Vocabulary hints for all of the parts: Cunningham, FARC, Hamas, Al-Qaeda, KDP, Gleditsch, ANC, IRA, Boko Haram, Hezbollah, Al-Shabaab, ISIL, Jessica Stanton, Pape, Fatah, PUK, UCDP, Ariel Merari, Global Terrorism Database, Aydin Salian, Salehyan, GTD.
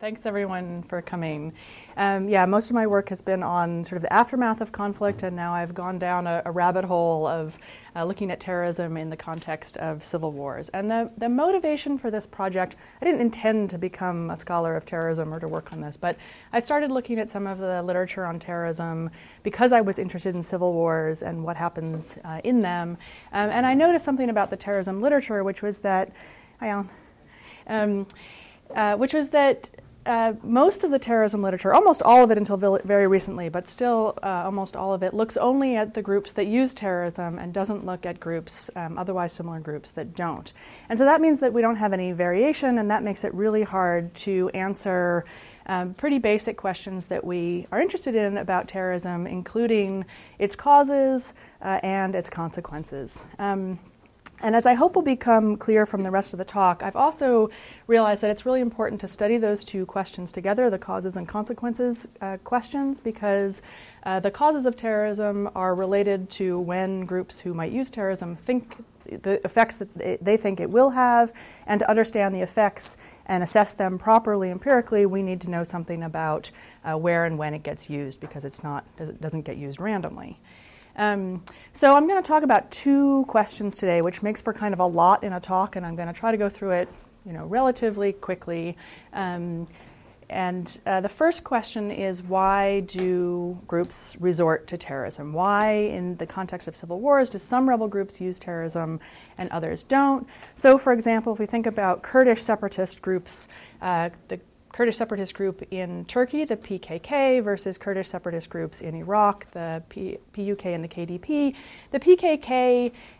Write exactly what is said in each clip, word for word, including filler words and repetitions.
Thanks, everyone, for coming. Um, yeah, most of my work has been on sort of the aftermath of conflict, and now I've gone down a, a rabbit hole of uh, looking at terrorism in the context of civil wars. And the, the motivation for this project, I didn't intend to become a scholar of terrorism or to work on this, but I started looking at some of the literature on terrorism because I was interested in civil wars and what happens uh, in them. Um, and I noticed something about the terrorism literature, which was that, hi, Alan, um, Uh, which was that uh, most of the terrorism literature, almost all of it until vil- very recently, but still uh, almost all of it, looks only at the groups that use terrorism and doesn't look at groups, um, otherwise similar groups, that don't. And so that means that we don't have any variation, and that makes it really hard to answer Um, pretty basic questions that we are interested in about terrorism, including its causes uh, and its consequences. Um, And as I hope will become clear from the rest of the talk, I've also realized that it's really important to study those two questions together, the causes and consequences uh, questions, because uh, the causes of terrorism are related to when groups who might use terrorism think the effects that they think it will have, and to understand the effects and assess them properly empirically, we need to know something about uh, where and when it gets used, because it's not, it doesn't get used randomly. Um, so I'm going to talk about two questions today, which makes for kind of a lot in a talk, and I'm going to try to go through it, you know, relatively quickly. Um, and uh, the first question is, why do groups resort to terrorism? Why, in the context of civil wars, do some rebel groups use terrorism and others don't? So, for example, if we think about Kurdish separatist groups, uh, the Kurdish separatist group in Turkey, the P K K, versus Kurdish separatist groups in Iraq, the P U K and the K D P. The P K K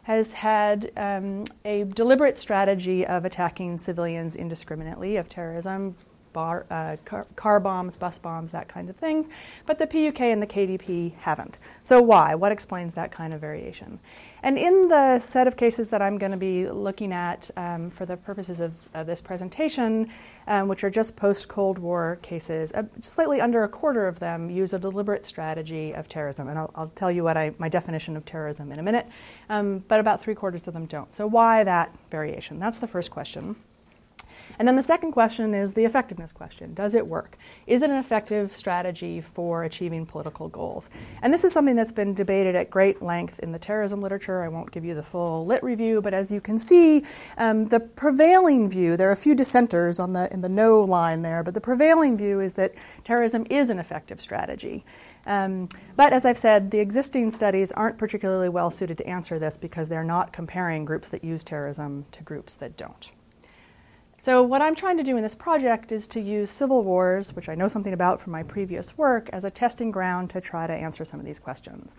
has had um, a deliberate strategy of attacking civilians indiscriminately, of terrorism, bar, uh, car, car bombs, bus bombs, that kind of things. But the P U K and the K D P haven't. So why? What explains that kind of variation? And in the set of cases that I'm going to be looking at um, for the purposes of, of this presentation, um, which are just post-Cold War cases, uh, slightly under a quarter of them use a deliberate strategy of terrorism. And I'll, I'll tell you what I, my definition of terrorism in a minute, um, but about three quarters of them don't. So why that variation? That's the first question. And then the second question is the effectiveness question. Does it work? Is it an effective strategy for achieving political goals? And this is something that's been debated at great length in the terrorism literature. I won't give you the full lit review, but as you can see, um, the prevailing view, there are a few dissenters on the in the no line there, but the prevailing view is that terrorism is an effective strategy. Um, but as I've said, the existing studies aren't particularly well suited to answer this because they're not comparing groups that use terrorism to groups that don't. So what I'm trying to do in this project is to use civil wars, which I know something about from my previous work, as a testing ground to try to answer some of these questions.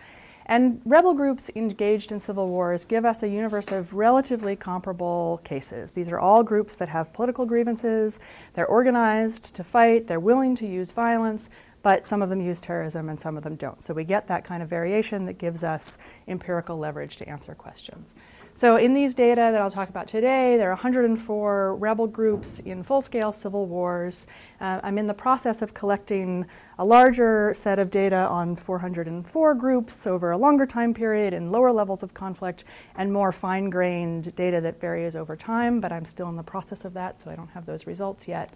And rebel groups engaged in civil wars give us a universe of relatively comparable cases. These are all groups that have political grievances, they're organized to fight, they're willing to use violence, but some of them use terrorism and some of them don't. So we get that kind of variation that gives us empirical leverage to answer questions. So in these data that I'll talk about today, there are one hundred four rebel groups in full-scale civil wars. Uh, I'm in the process of collecting a larger set of data on four hundred four groups over a longer time period in lower levels of conflict and more fine-grained data that varies over time, but I'm still in the process of that, so I don't have those results yet.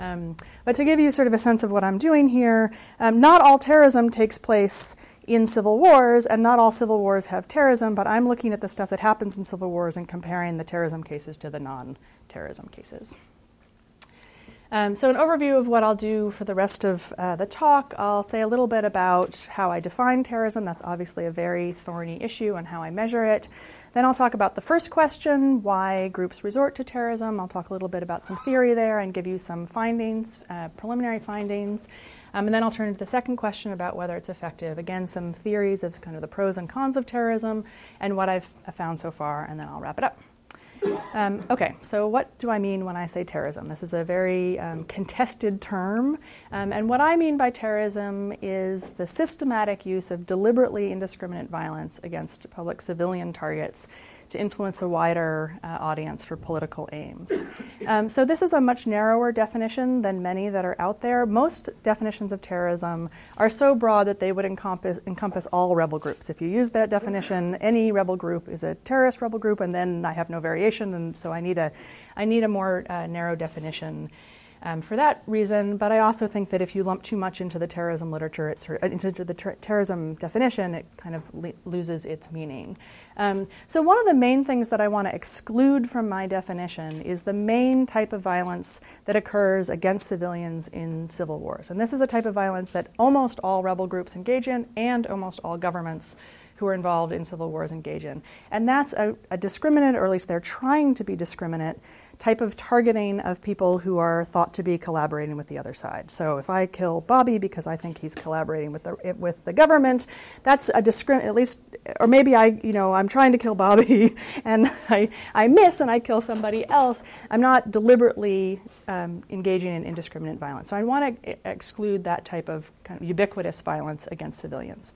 Um, but to give you sort of a sense of what I'm doing here, um, not all terrorism takes place in civil wars, and not all civil wars have terrorism, but I'm looking at the stuff that happens in civil wars and comparing the terrorism cases to the non-terrorism cases. Um, so an overview of what I'll do for the rest of uh, the talk, I'll say a little bit about how I define terrorism. That's obviously a very thorny issue, and how I measure it. Then I'll talk about the first question, why groups resort to terrorism. I'll talk a little bit about some theory there and give you some findings, uh, preliminary findings. Um, and then I'll turn to the second question about whether it's effective. Again, some theories of kind of the pros and cons of terrorism and what I've found so far, and then I'll wrap it up. Um, okay, so what do I mean when I say terrorism? This is a very um, contested term, um, and what I mean by terrorism is the systematic use of deliberately indiscriminate violence against public civilian targets to influence a wider uh, audience for political aims. Um, so this is a much narrower definition than many that are out there. Most definitions of terrorism are so broad that they would encompass, encompass all rebel groups. If you use that definition, any rebel group is a terrorist rebel group, and then I have no variation, and so I need a, I need a more uh, narrow definition. um, for that reason. But I also think that if you lump too much into the terrorism literature, it's, into the ter- terrorism definition, it kind of le- loses its meaning. Um, so one of the main things that I want to exclude from my definition is the main type of violence that occurs against civilians in civil wars. And this is a type of violence that almost all rebel groups engage in and almost all governments who are involved in civil wars engage in. And that's a, a discriminate, or at least they're trying to be discriminate, type of targeting of people who are thought to be collaborating with the other side. So if I kill Bobby because I think he's collaborating with the with the government, that's a discriminate, at least, or maybe I, you know, I'm trying to kill Bobby and I, I miss and I kill somebody else. I'm not deliberately um, engaging in indiscriminate violence. So I want to exclude that type of kind of ubiquitous violence against civilians.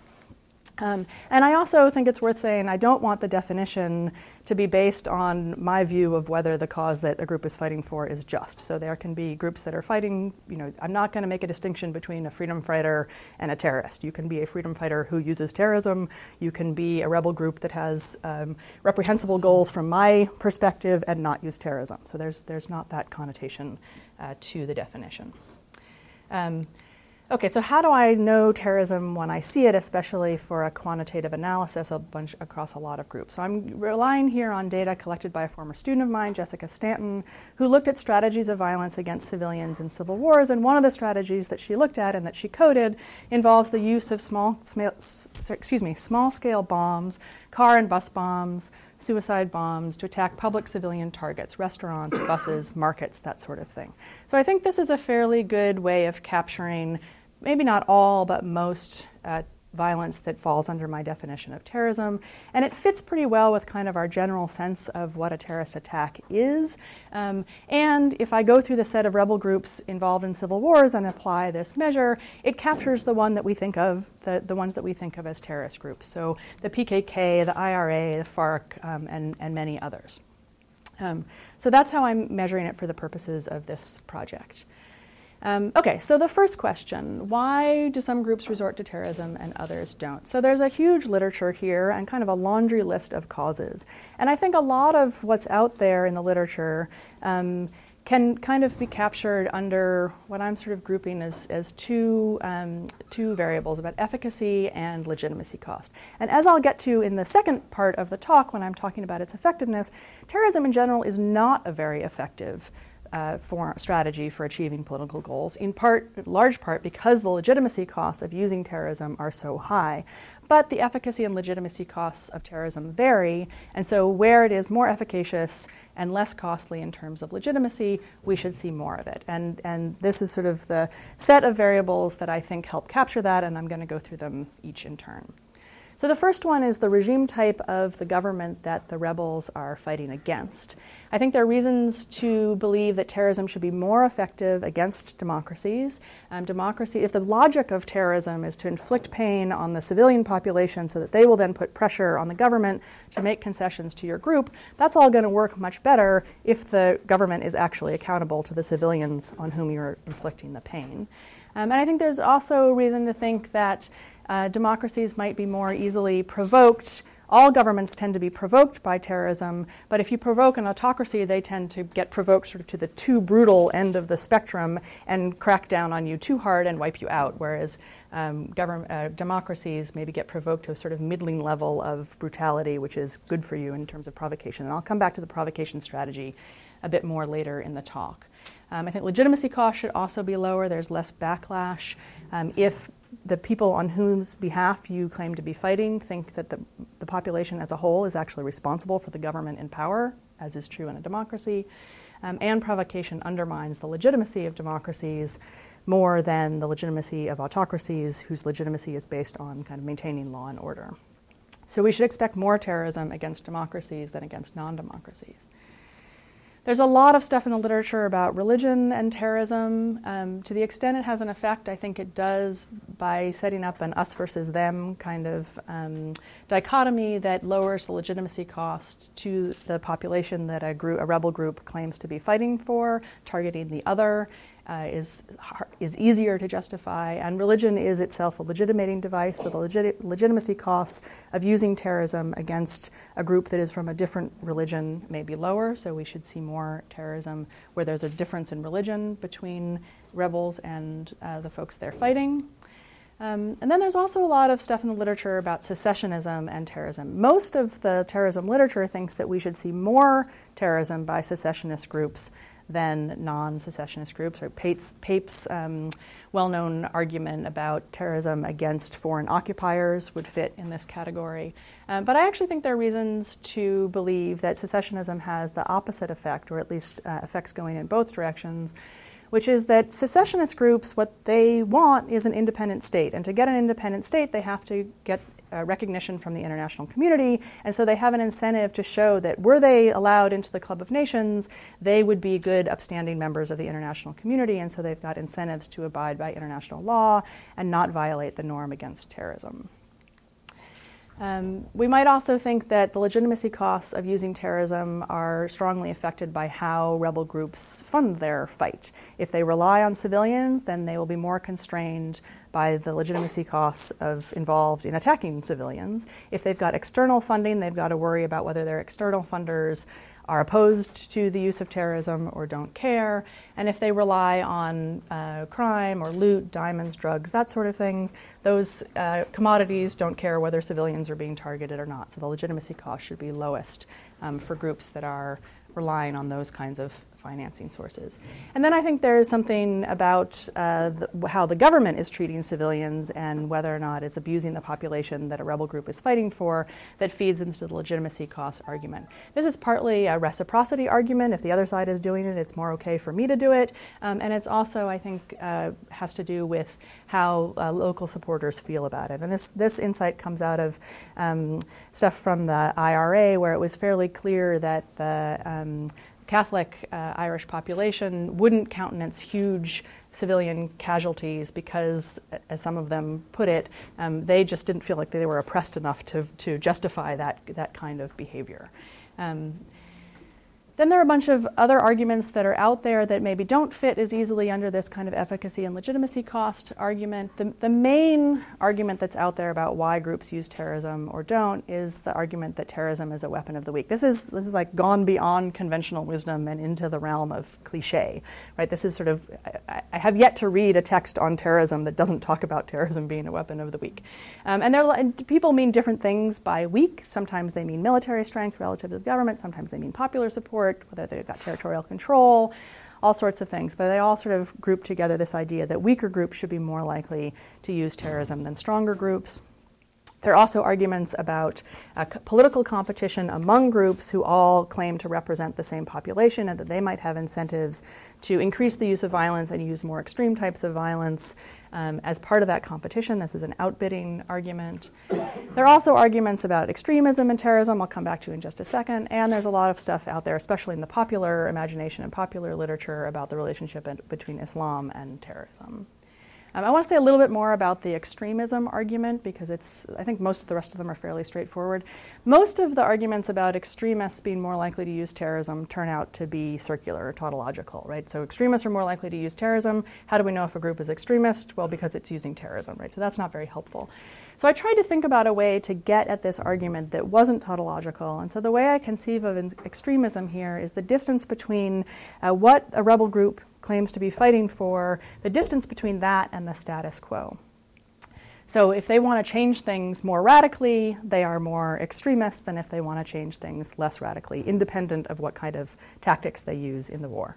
Um, and I also think it's worth saying I don't want the definition to be based on my view of whether the cause that a group is fighting for is just. So there can be groups that are fighting, you know, I'm not going to make a distinction between a freedom fighter and a terrorist. You can be a freedom fighter who uses terrorism. You can be a rebel group that has um, reprehensible goals from my perspective and not use terrorism. So there's there's not that connotation uh, to the definition. Um, Okay, so how do I know terrorism when I see it, especially for a quantitative analysis a bunch across a lot of groups? So I'm relying here on data collected by a former student of mine, Jessica Stanton, who looked at strategies of violence against civilians in civil wars. And one of the strategies that she looked at and that she coded involves the use of small, excuse me, small-scale bombs, car and bus bombs, suicide bombs to attack public civilian targets, restaurants, buses, markets, that sort of thing. So I think this is a fairly good way of capturing maybe not all, but most uh, violence that falls under my definition of terrorism. And it fits pretty well with kind of our general sense of what a terrorist attack is. Um, and if I go through the set of rebel groups involved in civil wars and apply this measure, it captures the one that we think of, the, the ones that we think of as terrorist groups. So the P K K, the I R A, the FARC, um, and, and many others. Um, so that's how I'm measuring it for the purposes of this project. Um, okay, so the first question, why do some groups resort to terrorism and others don't? So there's a huge literature here and kind of a laundry list of causes. And I think a lot of what's out there in the literature um, can kind of be captured under what I'm sort of grouping as, as two, um, two variables about efficacy and legitimacy cost. And as I'll get to in the second part of the talk when I'm talking about its effectiveness, terrorism in general is not a very effective Uh, for strategy for achieving political goals, in part, large part, because the legitimacy costs of using terrorism are so high. But the efficacy and legitimacy costs of terrorism vary, and so where it is more efficacious and less costly in terms of legitimacy, we should see more of it. And and this is sort of the set of variables that I think help capture that, and I'm going to go through them each in turn. So the first one is the regime type of the government that the rebels are fighting against. I think there are reasons to believe that terrorism should be more effective against democracies. Um, democracy, if the logic of terrorism is to inflict pain on the civilian population so that they will then put pressure on the government to make concessions to your group, that's all going to work much better if the government is actually accountable to the civilians on whom you're inflicting the pain. Um, and I think there's also reason to think that uh, democracies might be more easily provoked. All governments tend to be provoked by terrorism, but if you provoke an autocracy, they tend to get provoked sort of to the too brutal end of the spectrum and crack down on you too hard and wipe you out, whereas um, government, uh, democracies maybe get provoked to a sort of middling level of brutality, which is good for you in terms of provocation. And I'll come back to the provocation strategy a bit more later in the talk. Um, I think legitimacy costs should also be lower. There's less backlash. Um, if the people on whose behalf you claim to be fighting think that the, the population as a whole is actually responsible for the government in power, as is true in a democracy, um, and provocation undermines the legitimacy of democracies more than the legitimacy of autocracies, whose legitimacy is based on kind of maintaining law and order. So we should expect more terrorism against democracies than against non-democracies. There's a lot of stuff in the literature about religion and terrorism. Um, to the extent it has an effect, I think it does by setting up an us versus them kind of um, dichotomy that lowers the legitimacy cost to the population that a, group, a rebel group claims to be fighting for, targeting the other, uh, is is easier to justify, and religion is itself a legitimating device. So the legit- legitimacy costs of using terrorism against a group that is from a different religion may be lower, so we should see more terrorism where there's a difference in religion between rebels and uh, the folks they're fighting. Um, and then there's also a lot of stuff in the literature about secessionism and terrorism. Most of the terrorism literature thinks that we should see more terrorism by secessionist groups than non-secessionist groups, or Pape's, Pape's um, well-known argument about terrorism against foreign occupiers would fit in this category. Um, but I actually think there are reasons to believe that secessionism has the opposite effect, or at least uh, effects going in both directions, which is that secessionist groups, what they want is an independent state. And to get an independent state, they have to get uh, recognition from the international community. And so they have an incentive to show that were they allowed into the Club of Nations, they would be good, upstanding members of the international community. And so they've got incentives to abide by international law and not violate the norm against terrorism. Um, we might also think that the legitimacy costs of using terrorism are strongly affected by how rebel groups fund their fight. If they rely on civilians, then they will be more constrained by the legitimacy costs of involved in attacking civilians. If they've got external funding, they've got to worry about whether their external funders are opposed to the use of terrorism or don't care. And if they rely on uh, crime or loot, diamonds, drugs, that sort of thing, those uh, commodities don't care whether civilians are being targeted or not. So the legitimacy cost should be lowest um, for groups that are relying on those kinds of financing sources. And then I think there's something about uh, the, how the government is treating civilians and whether or not it's abusing the population that a rebel group is fighting for that feeds into the legitimacy cost argument. This is partly a reciprocity argument. If the other side is doing it, it's more okay for me to do it. Um, and it's also, I think, uh, has to do with how uh, local supporters feel about it. And this, this insight comes out of um, stuff from the I R A, where it was fairly clear that the um, Catholic uh, Irish population wouldn't countenance huge civilian casualties because, as some of them put it, um, they just didn't feel like they were oppressed enough to, to justify that, that kind of behavior. Um, Then there are a bunch of other arguments that are out there that maybe don't fit as easily under this kind of efficacy and legitimacy cost argument. The, the main argument that's out there about why groups use terrorism or don't is the argument that terrorism is a weapon of the weak. This is this is like gone beyond conventional wisdom and into the realm of cliche, right? This is sort of, I, I have yet to read a text on terrorism that doesn't talk about terrorism being a weapon of the weak. Um, and, there, and people mean different things by weak. Sometimes they mean military strength relative to the government. Sometimes they mean popular support, whether they've got territorial control, all sorts of things. But they all sort of group together this idea that weaker groups should be more likely to use terrorism than stronger groups. There are also arguments about uh, c- political competition among groups who all claim to represent the same population, and that they might have incentives to increase the use of violence and use more extreme types of violence um, as part of that competition. This is an outbidding argument. There are also arguments about extremism and terrorism, I'll come back to in just a second, and there's a lot of stuff out there, especially in the popular imagination and popular literature, about the relationship in- between Islam and terrorism. Um, I want to say a little bit more about the extremism argument because it's, I think most of the rest of them are fairly straightforward. Most of the arguments about extremists being more likely to use terrorism turn out to be circular or tautological, right? So extremists are more likely to use terrorism. How do we know if a group is extremist? Well, because it's using terrorism, right? So that's not very helpful. So I tried to think about a way to get at this argument that wasn't tautological. And so the way I conceive of extremism here is the distance between uh, what a rebel group claims to be fighting for, the distance between that and the status quo. So if they want to change things more radically, they are more extremist than if they want to change things less radically, independent of what kind of tactics they use in the war.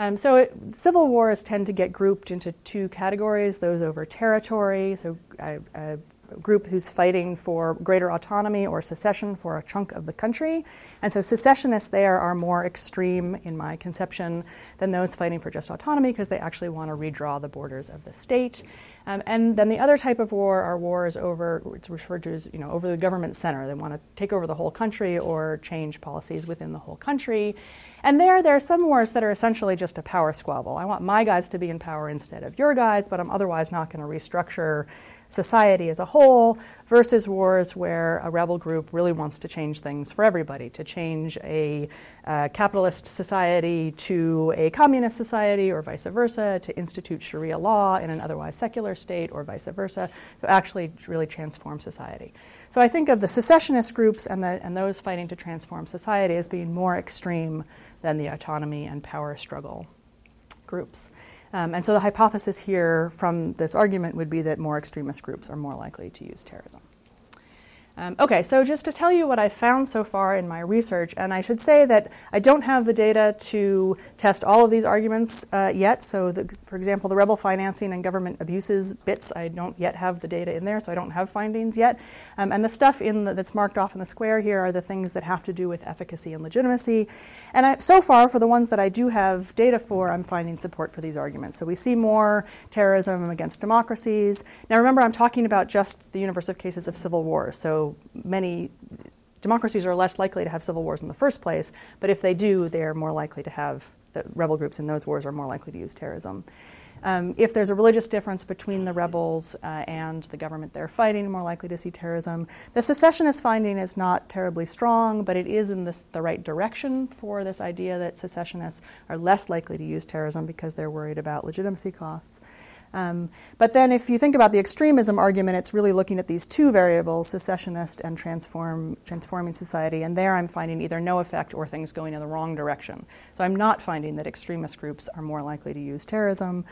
Um, so it, civil wars tend to get grouped into two categories, those over territory, so I, I group who's fighting for greater autonomy or secession for a chunk of the country. And so secessionists there are more extreme, in my conception, than those fighting for just autonomy because they actually want to redraw the borders of the state. Um, and then the other type of war are wars over, it's referred to as, you know, over the government center. They want to take over the whole country or change policies within the whole country. And there, there are some wars that are essentially just a power squabble. I want my guys to be in power instead of your guys, but I'm otherwise not going to restructure society as a whole, versus wars where a rebel group really wants to change things for everybody, to change a uh, capitalist society to a communist society or vice versa, to institute Sharia law in an otherwise secular state or vice versa, to actually really transform society. So I think of the secessionist groups and, the, and those fighting to transform society as being more extreme than the autonomy and power struggle groups. Um, and so the hypothesis here from this argument would be that more extremist groups are more likely to use terrorism. Um, okay, so just to tell you what I found so far in my research, and I should say that I don't have the data to test all of these arguments uh, yet. So, the, for example, the rebel financing and government abuses bits, I don't yet have the data in there, so I don't have findings yet. Um, and the stuff in the, that's marked off in the square here are the things that have to do with efficacy and legitimacy. And I, so far, for the ones that I do have data for, I'm finding support for these arguments. So we see more terrorism against democracies. Now, remember, I'm talking about just the universe of cases of civil war. So many democracies are less likely to have civil wars in the first place, but if they do, they're more likely to have, the rebel groups in those wars are more likely to use terrorism. Um, if there's a religious difference between the rebels uh, and the government they're fighting, more likely to see terrorism. The secessionist finding is not terribly strong, but it is in this, the right direction for this idea that secessionists are less likely to use terrorism because they're worried about legitimacy costs. Um, but then if you think about the extremism argument, it's really looking at these two variables, secessionist and transform, transforming society, and there I'm finding either no effect or things going in the wrong direction. So I'm not finding that extremist groups are more likely to use terrorism.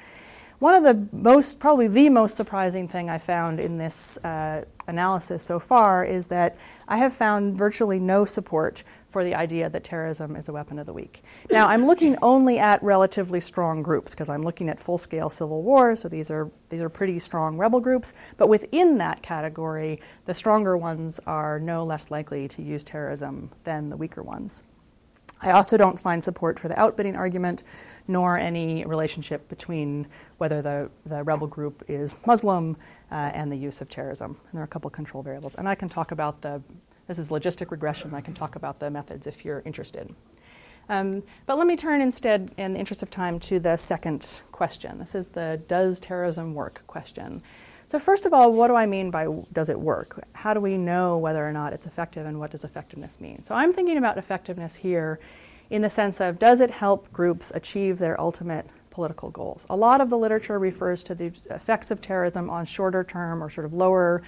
One of the most, probably the most surprising thing I found in this uh, analysis so far is that I have found virtually no support for the idea that terrorism is a weapon of the weak. Now, I'm looking only at relatively strong groups because I'm looking at full-scale civil war, so these are these are pretty strong rebel groups. But within that category, the stronger ones are no less likely to use terrorism than the weaker ones. I also don't find support for the outbidding argument, nor any relationship between whether the, the rebel group is Muslim uh, and the use of terrorism. And there are a couple control variables. And I can talk about the This is logistic regression. I can talk about the methods if you're interested. Um, but let me turn instead, in the interest of time, to the second question. This is the does terrorism work question. So first of all, what do I mean by does it work? How do we know whether or not it's effective, and what does effectiveness mean? So I'm thinking about effectiveness here in the sense of, does it help groups achieve their ultimate political goals? A lot of the literature refers to the effects of terrorism on shorter term or sort of lower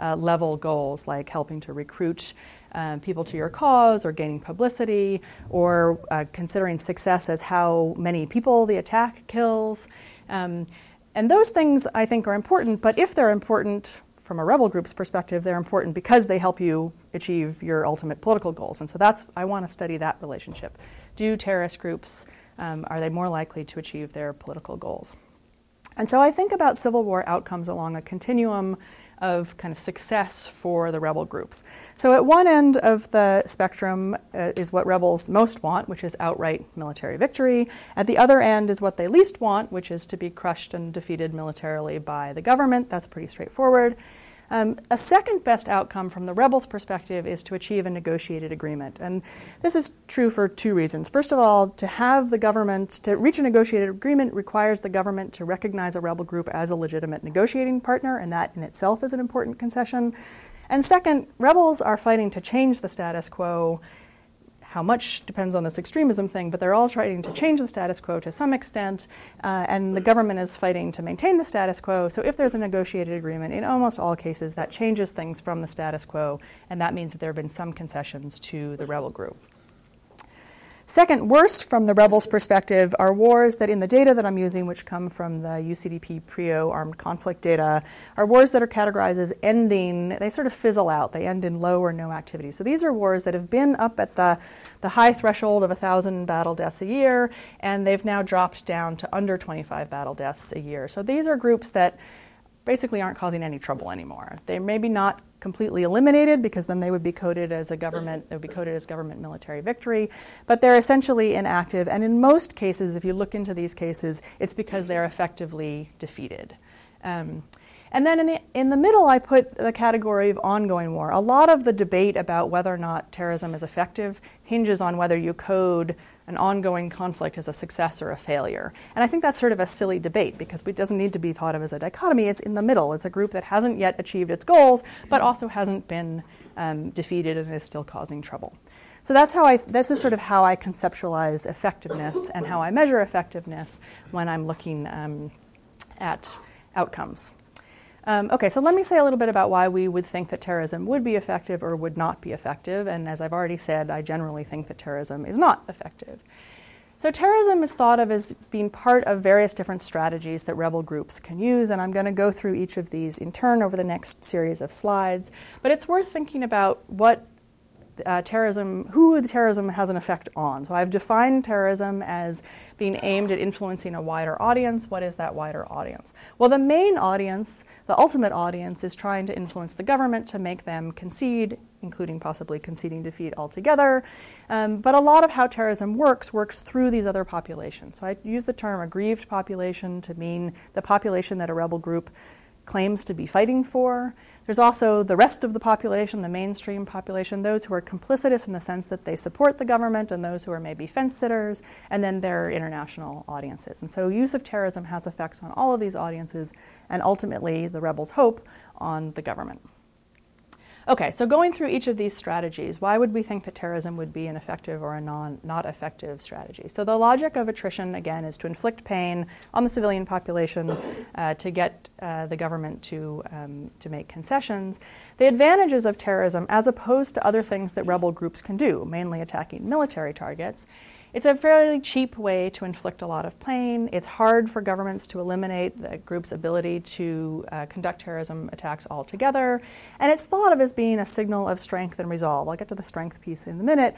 Uh, level goals, like helping to recruit um, people to your cause, or gaining publicity, or uh, considering success as how many people the attack kills. Um, and those things, I think, are important, but if they're important from a rebel group's perspective, they're important because they help you achieve your ultimate political goals. And so that's, I want to study that relationship. Do terrorist groups, um, are they more likely to achieve their political goals? And so I think about civil war outcomes along a continuum of kind of success for the rebel groups. So at one end of the spectrum uh, is what rebels most want, which is outright military victory. At the other end is what they least want, which is to be crushed and defeated militarily by the government. That's pretty straightforward. Um, a second best outcome from the rebels' perspective is to achieve a negotiated agreement. And this is true for two reasons. First of all, to have the government, to reach a negotiated agreement requires the government to recognize a rebel group as a legitimate negotiating partner, and that in itself is an important concession. And second, rebels are fighting to change the status quo. How much depends on this extremism thing, but they're all trying to change the status quo to some extent, uh, and the government is fighting to maintain the status quo. So if there's a negotiated agreement, in almost all cases, that changes things from the status quo, and that means that there have been some concessions to the rebel group. Second worst from the rebels' perspective are wars that, in the data that I'm using, which come from the U C D P-PRIO armed conflict data, are wars that are categorized as ending. They sort of fizzle out. They end in low or no activity. So these are wars that have been up at the, the high threshold of one thousand battle deaths a year, and they've now dropped down to under twenty-five battle deaths a year. So these are groups that basically aren't causing any trouble anymore. They're maybe not completely eliminated, because then they would be coded as a government, it would be coded as government military victory, but they're essentially inactive. And in most cases, if you look into these cases, it's because they're effectively defeated. Um, and then in the in the middle, I put the category of ongoing war. A lot of the debate about whether or not terrorism is effective hinges on whether you code an ongoing conflict as a success or a failure. And I think that's sort of a silly debate because it doesn't need to be thought of as a dichotomy. It's in the middle. It's a group that hasn't yet achieved its goals, but also hasn't been um, defeated and is still causing trouble. So that's how I, this is sort of how I conceptualize effectiveness and how I measure effectiveness when I'm looking um, at outcomes. Um, okay, so let me say a little bit about why we would think that terrorism would be effective or would not be effective. And as I've already said, I generally think that terrorism is not effective. So terrorism is thought of as being part of various different strategies that rebel groups can use. And I'm going to go through each of these in turn over the next series of slides. But it's worth thinking about what Uh, terrorism, who terrorism has an effect on. So I've defined terrorism as being aimed at influencing a wider audience. What is that wider audience? Well, the main audience, the ultimate audience, is trying to influence the government to make them concede, including possibly conceding defeat altogether. Um, but a lot of how terrorism works, works through these other populations. So I use the term aggrieved population to mean the population that a rebel group claims to be fighting for. There's also the rest of the population, the mainstream population, those who are complicitous in the sense that they support the government and those who are maybe fence-sitters, and then their international audiences. And so use of terrorism has effects on all of these audiences and ultimately, the rebels hope, on the government. Okay, so going through each of these strategies, why would we think that terrorism would be an effective or a non, not effective strategy? So the logic of attrition, again, is to inflict pain on the civilian population uh, to get uh, the government to, um, to make concessions. The advantages of terrorism, as opposed to other things that rebel groups can do, mainly attacking military targets, it's a fairly cheap way to inflict a lot of pain. It's hard for governments to eliminate the group's ability to uh, conduct terrorism attacks altogether. And it's thought of as being a signal of strength and resolve. I'll get to the strength piece in a minute.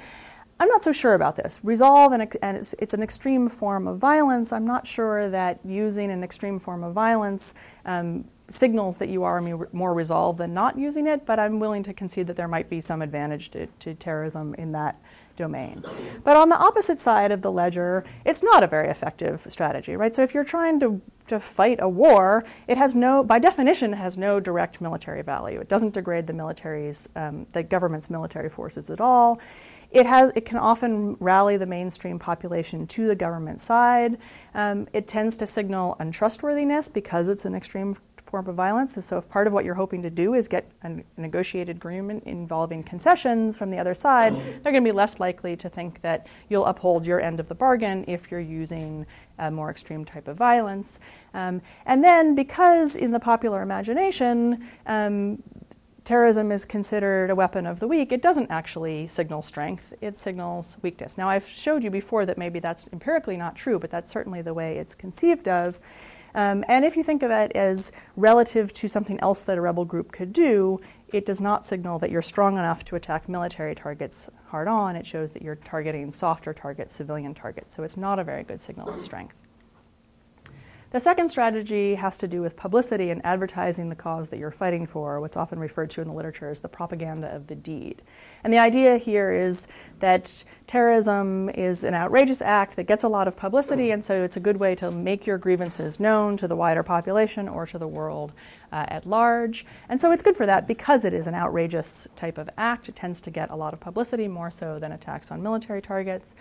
I'm not so sure about this. Resolve, and, and it's, it's an extreme form of violence. I'm not sure that using an extreme form of violence um, signals that you are more resolved than not using it, but I'm willing to concede that there might be some advantage to, to terrorism in that domain. But on the opposite side of the ledger, it's not a very effective strategy, right? So if you're trying to, to fight a war, it has no, by definition, has no direct military value. It doesn't degrade the military's, um, the government's military forces at all. It has. It can often rally the mainstream population to the government side. Um, it tends to signal untrustworthiness because it's an extreme form of violence. So if part of what you're hoping to do is get a negotiated agreement involving concessions from the other side, they're going to be less likely to think that you'll uphold your end of the bargain if you're using a more extreme type of violence. Um, and then because in the popular imagination, um, terrorism is considered a weapon of the weak, it doesn't actually signal strength. It signals weakness. Now, I've showed you before that maybe that's empirically not true, but that's certainly the way it's conceived of. Um, and if you think of it as relative to something else that a rebel group could do, it does not signal that you're strong enough to attack military targets hard on. It shows that you're targeting softer targets, civilian targets. So it's not a very good signal of strength. The second strategy has to do with publicity and advertising the cause that you're fighting for, what's often referred to in the literature as the propaganda of the deed. And the idea here is that terrorism is an outrageous act that gets a lot of publicity, and so it's a good way to make your grievances known to the wider population or to the world uh, at large. And so it's good for that because it is an outrageous type of act. It tends to get a lot of publicity, more so than attacks on military targets.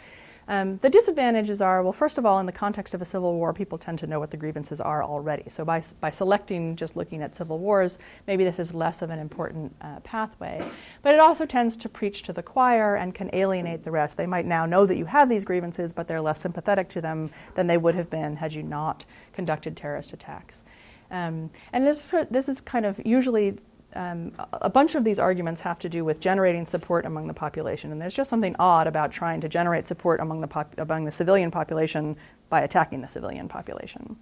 Um, the disadvantages are, well, first of all, in the context of a civil war, people tend to know what the grievances are already. So by by selecting just looking at civil wars, maybe this is less of an important uh, pathway. But it also tends to preach to the choir and can alienate the rest. They might now know that you have these grievances, but they're less sympathetic to them than they would have been had you not conducted terrorist attacks. Um, and this this is kind of usually... Um, a bunch of these arguments have to do with generating support among the population, and there's just something odd about trying to generate support among the, pop- among the civilian population by attacking the civilian population.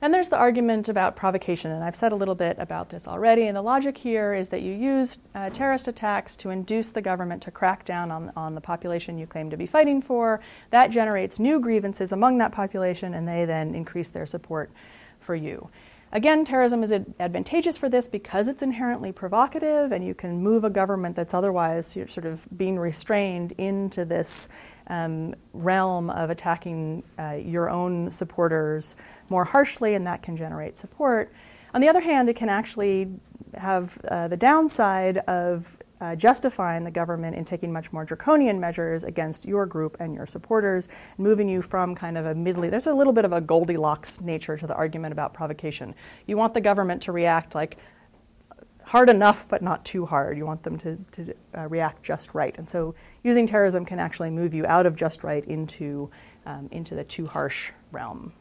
Then there's the argument about provocation, and I've said a little bit about this already, and the logic here is that you use uh, terrorist attacks to induce the government to crack down on, on the population you claim to be fighting for. That generates new grievances among that population, and they then increase their support for you. Again, terrorism is advantageous for this because it's inherently provocative, and you can move a government that's otherwise sort of being restrained into this um, realm of attacking uh, your own supporters more harshly, and that can generate support. On the other hand, it can actually have uh, the downside of Uh, justifying the government in taking much more draconian measures against your group and your supporters, moving you from kind of a middly, there's a little bit of a Goldilocks nature to the argument about provocation. You want the government to react like hard enough but not too hard. You want them to, to uh, react just right. And so using terrorism can actually move you out of just right into, um, into the too harsh realm.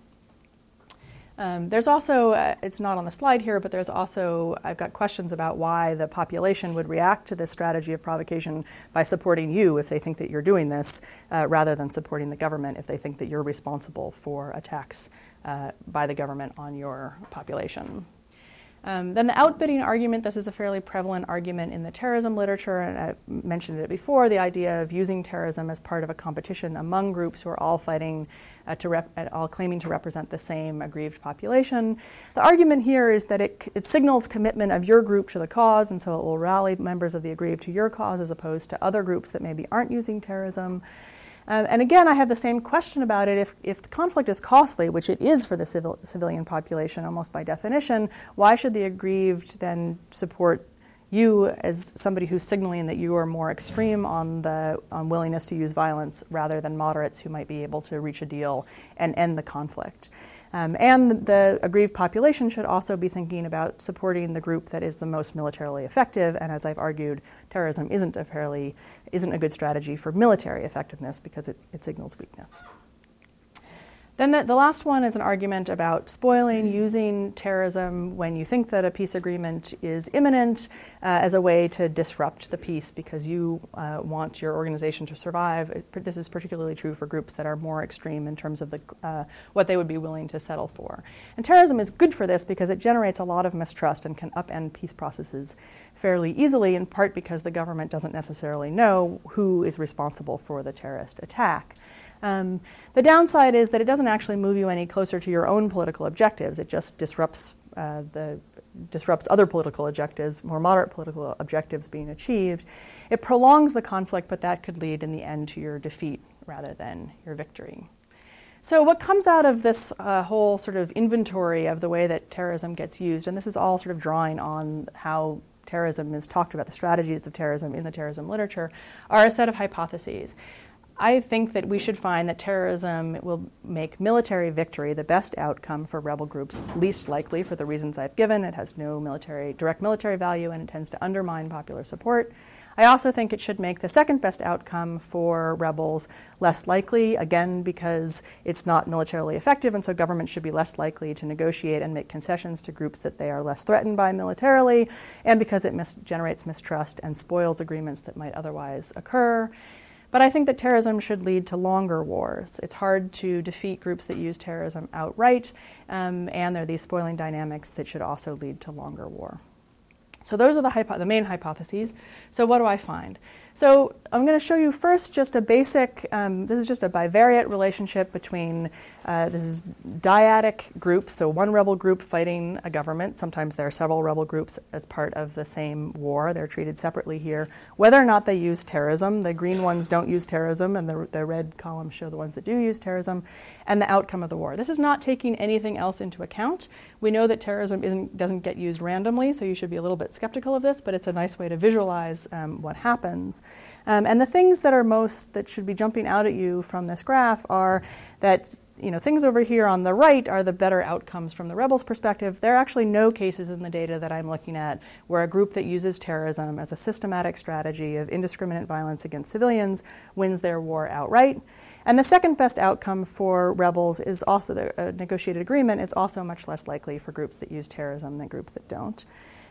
Um, there's also, uh, it's not on the slide here, but there's also, I've got questions about why the population would react to this strategy of provocation by supporting you if they think that you're doing this, uh, rather than supporting the government if they think that you're responsible for attacks uh, by the government on your population. Um, then the outbidding argument, this is a fairly prevalent argument in the terrorism literature, and I mentioned it before, the idea of using terrorism as part of a competition among groups who are all fighting, uh, to rep- all claiming to represent the same aggrieved population. The argument here is that it, it signals commitment of your group to the cause, and so it will rally members of the aggrieved to your cause as opposed to other groups that maybe aren't using terrorism. Um, and again, I have the same question about it. If if the conflict is costly, which it is for the civil, civilian population almost by definition, why should the aggrieved then support you as somebody who's signaling that you are more extreme on the on willingness to use violence rather than moderates who might be able to reach a deal and end the conflict? Um, and the, the aggrieved population should also be thinking about supporting the group that is the most militarily effective. And as I've argued, terrorism isn't a fairly isn't a good strategy for military effectiveness because it, it signals weakness. Then the, the last one is an argument about spoiling, using terrorism when you think that a peace agreement is imminent uh, as a way to disrupt the peace because you uh, want your organization to survive. It, this is particularly true for groups that are more extreme in terms of the, uh, what they would be willing to settle for. And terrorism is good for this because it generates a lot of mistrust and can upend peace processes fairly easily, in part because the government doesn't necessarily know who is responsible for the terrorist attack. Um, the downside is that it doesn't actually move you any closer to your own political objectives. It just disrupts uh, the disrupts other political objectives, more moderate political objectives being achieved. It prolongs the conflict, but that could lead in the end to your defeat rather than your victory. So what comes out of this uh, whole sort of inventory of the way that terrorism gets used, and this is all sort of drawing on how terrorism is talked about, the strategies of terrorism in the terrorism literature, are a set of hypotheses. I think that we should find that terrorism will make military victory the best outcome for rebel groups, least likely for the reasons I've given. It has no military, direct military value, and it tends to undermine popular support. I also think it should make the second best outcome for rebels less likely, again, because it's not militarily effective, and so government should be less likely to negotiate and make concessions to groups that they are less threatened by militarily, and because it mis- generates mistrust and spoils agreements that might otherwise occur. But I think that terrorism should lead to longer wars. It's hard to defeat groups that use terrorism outright, um, and there are these spoiling dynamics that should also lead to longer war. So those are the, hypo- the main hypotheses. So what do I find? So I'm going to show you first just a basic, um, this is just a bivariate relationship between, uh, this is dyadic groups, so one rebel group fighting a government. Sometimes there are several rebel groups as part of the same war. They're treated separately here. Whether or not they use terrorism, the green ones don't use terrorism, and the, the red columns show the ones that do use terrorism, and the outcome of the war. This is not taking anything else into account. We know that terrorism isn't, doesn't get used randomly, so you should be a little bit skeptical of this, but it's a nice way to visualize um, what happens. Um, and the things that are most, that should be jumping out at you from this graph are that, you know, things over here on the right are the better outcomes from the rebels' perspective. There are actually no cases in the data that I'm looking at where a group that uses terrorism as a systematic strategy of indiscriminate violence against civilians wins their war outright. And the second best outcome for rebels is also the uh, negotiated agreement. It's also much less likely for groups that use terrorism than groups that don't.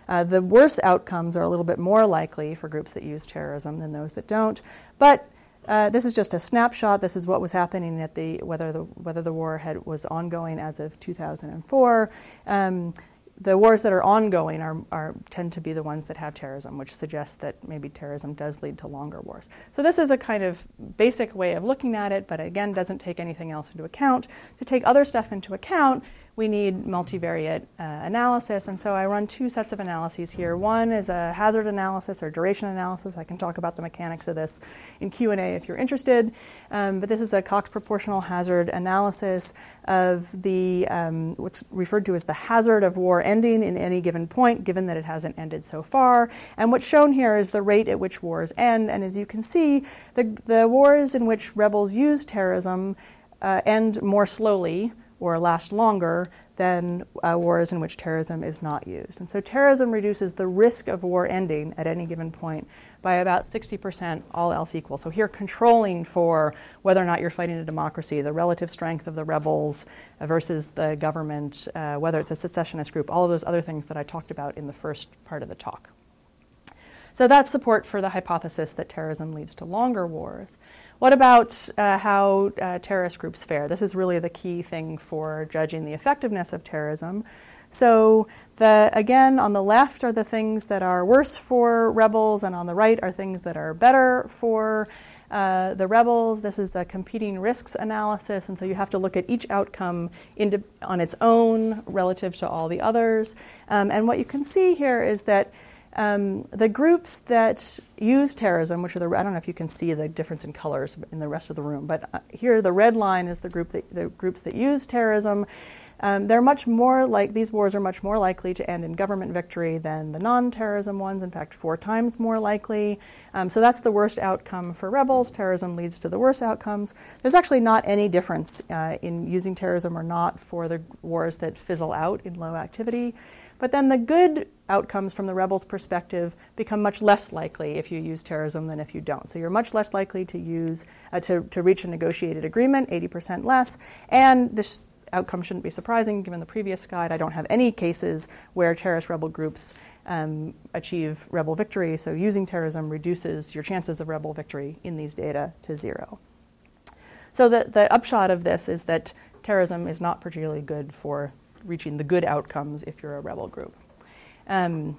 Uh, the worse outcomes are a little bit more likely for groups that use terrorism than those that don't. But uh, this is just a snapshot. This is what was happening at the whether the whether the war had was ongoing as of two thousand four. Um, the wars that are ongoing are, are tend to be the ones that have terrorism, which suggests that maybe terrorism does lead to longer wars. So this is a kind of basic way of looking at it, but again, doesn't take anything else into account. To take other stuff into account, we need multivariate uh, analysis. And so I run two sets of analyses here. One is a hazard analysis or duration analysis. I can talk about the mechanics of this in Q and A if you're interested. Um, but this is a Cox proportional hazard analysis of the um, what's referred to as the hazard of war ending in any given point, given that it hasn't ended so far. And what's shown here is the rate at which wars end. And as you can see, the, the wars in which rebels use terrorism uh, end more slowly or last longer than uh, wars in which terrorism is not used. And so terrorism reduces the risk of war ending at any given point by about sixty percent, all else equal. So here controlling for whether or not you're fighting a democracy, the relative strength of the rebels versus the government, uh, whether it's a secessionist group, all of those other things that I talked about in the first part of the talk. So that's support for the hypothesis that terrorism leads to longer wars. What about uh, how uh, terrorist groups fare? This is really the key thing for judging the effectiveness of terrorism. So the, again, on the left are the things that are worse for rebels, and on the right are things that are better for uh, the rebels. This is a competing risks analysis, and so you have to look at each outcome in, on its own relative to all the others. Um, and what you can see here is that Um, the groups that use terrorism, which are the, I don't know if you can see the difference in colors in the rest of the room, but here the red line is the group that, the groups that use terrorism. Um, they're much more like, these wars are much more likely to end in government victory than the non-terrorism ones, in fact, four times more likely. Um, so that's the worst outcome for rebels. Terrorism leads to the worst outcomes. There's actually not any difference uh, in using terrorism or not for the wars that fizzle out in low activity. But then the good outcomes from the rebels' perspective become much less likely if you use terrorism than if you don't. So you're much less likely to use uh, to, to reach a negotiated agreement, eighty percent less. And this outcome shouldn't be surprising given the previous guide. I don't have any cases where terrorist rebel groups um, achieve rebel victory. So using terrorism reduces your chances of rebel victory in these data to zero. So the, the upshot of this is that terrorism is not particularly good for reaching the good outcomes if you're a rebel group. Um,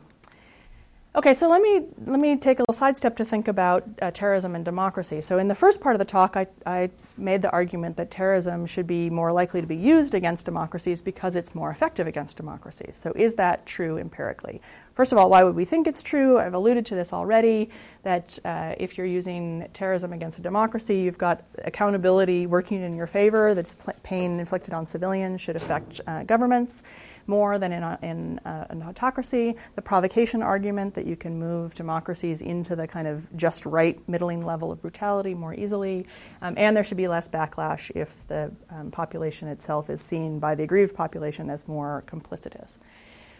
okay, so let me let me take a little sidestep to think about uh, terrorism and democracy. So in the first part of the talk, I, I made the argument that terrorism should be more likely to be used against democracies because it's more effective against democracies. So is that true empirically? First of all, why would we think it's true? I've alluded to this already, that uh, if you're using terrorism against a democracy, you've got accountability working in your favor, that pain inflicted on civilians should affect uh, governments more than in, a, in uh, an autocracy. The provocation argument that you can move democracies into the kind of just right middling level of brutality more easily. Um, and there should be less backlash if the um, population itself is seen by the aggrieved population as more complicitous.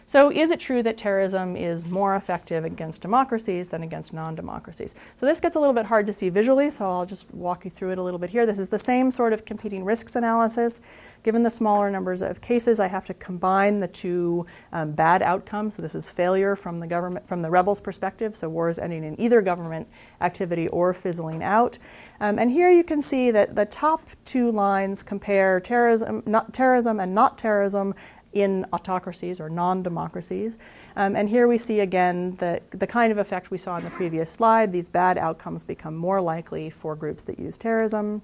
So is it true that terrorism is more effective against democracies than against non-democracies? So this gets a little bit hard to see visually, so I'll just walk you through it a little bit here. This is the same sort of competing risks analysis. Given the smaller numbers of cases, I have to combine the two um, bad outcomes. So this is failure from the government, from the rebels' perspective, so wars ending in either government activity or fizzling out. Um, and here you can see that the top two lines compare terrorism, not terrorism and not terrorism, in autocracies or non-democracies. Um, and here we see again the, the kind of effect we saw in the previous slide. These bad outcomes become more likely for groups that use terrorism.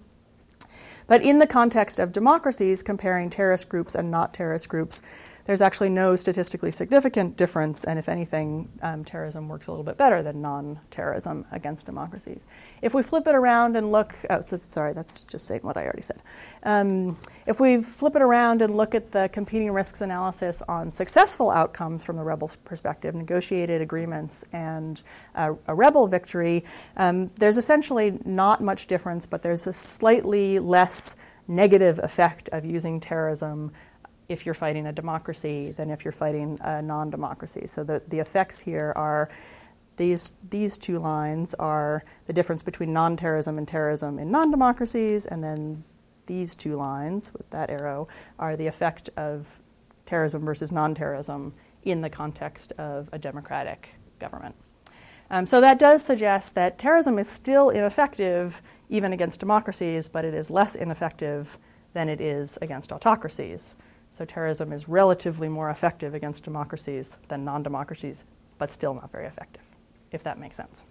But in the context of democracies, comparing terrorist groups and not terrorist groups, there's actually no statistically significant difference, and if anything, um, terrorism works a little bit better than non-terrorism against democracies. If we flip it around and look, oh, so, sorry, that's just saying what I already said. Um, if we flip it around and look at the competing risks analysis on successful outcomes from the rebels' perspective, negotiated agreements and uh, a rebel victory, um, there's essentially not much difference, but there's a slightly less negative effect of using terrorism if you're fighting a democracy than if you're fighting a non-democracy. So the, the effects here are, these these two lines are the difference between non-terrorism and terrorism in non-democracies, and then these two lines with that arrow are the effect of terrorism versus non-terrorism in the context of a democratic government. Um, so that does suggest that terrorism is still ineffective even against democracies, but it is less ineffective than it is against autocracies. So terrorism is relatively more effective against democracies than non-democracies, but still not very effective, if that makes sense.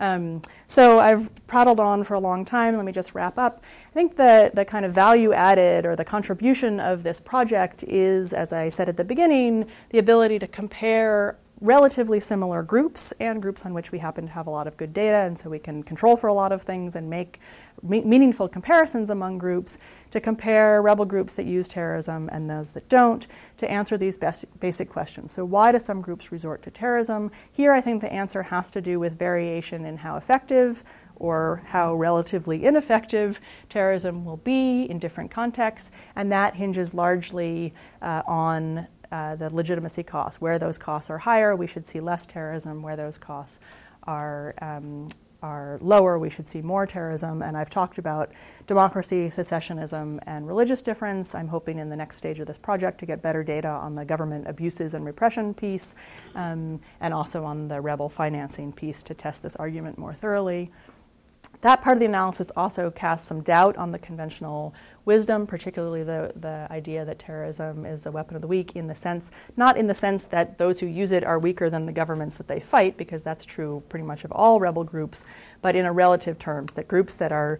Um, so I've prattled on for a long time. Let me just wrap up. I think the, the kind of value added or the contribution of this project is, as I said at the beginning, the ability to compare relatively similar groups and groups on which we happen to have a lot of good data, and so we can control for a lot of things and make me- meaningful comparisons among groups, to compare rebel groups that use terrorism and those that don't, to answer these best- basic questions. So why do some groups resort to terrorism? Here I think the answer has to do with variation in how effective or how relatively ineffective terrorism will be in different contexts, and that hinges largely uh, on Uh, the legitimacy costs. Where those costs are higher, we should see less terrorism. Where those costs are um, are lower, we should see more terrorism. And I've talked about democracy, secessionism, and religious difference. I'm hoping in the next stage of this project to get better data on the government abuses and repression piece, um, and also on the rebel financing piece to test this argument more thoroughly. That part of the analysis also casts some doubt on the conventional wisdom, particularly the, the idea that terrorism is a weapon of the weak in the sense, not in the sense that those who use it are weaker than the governments that they fight, because that's true pretty much of all rebel groups, but in a relative terms, that groups that are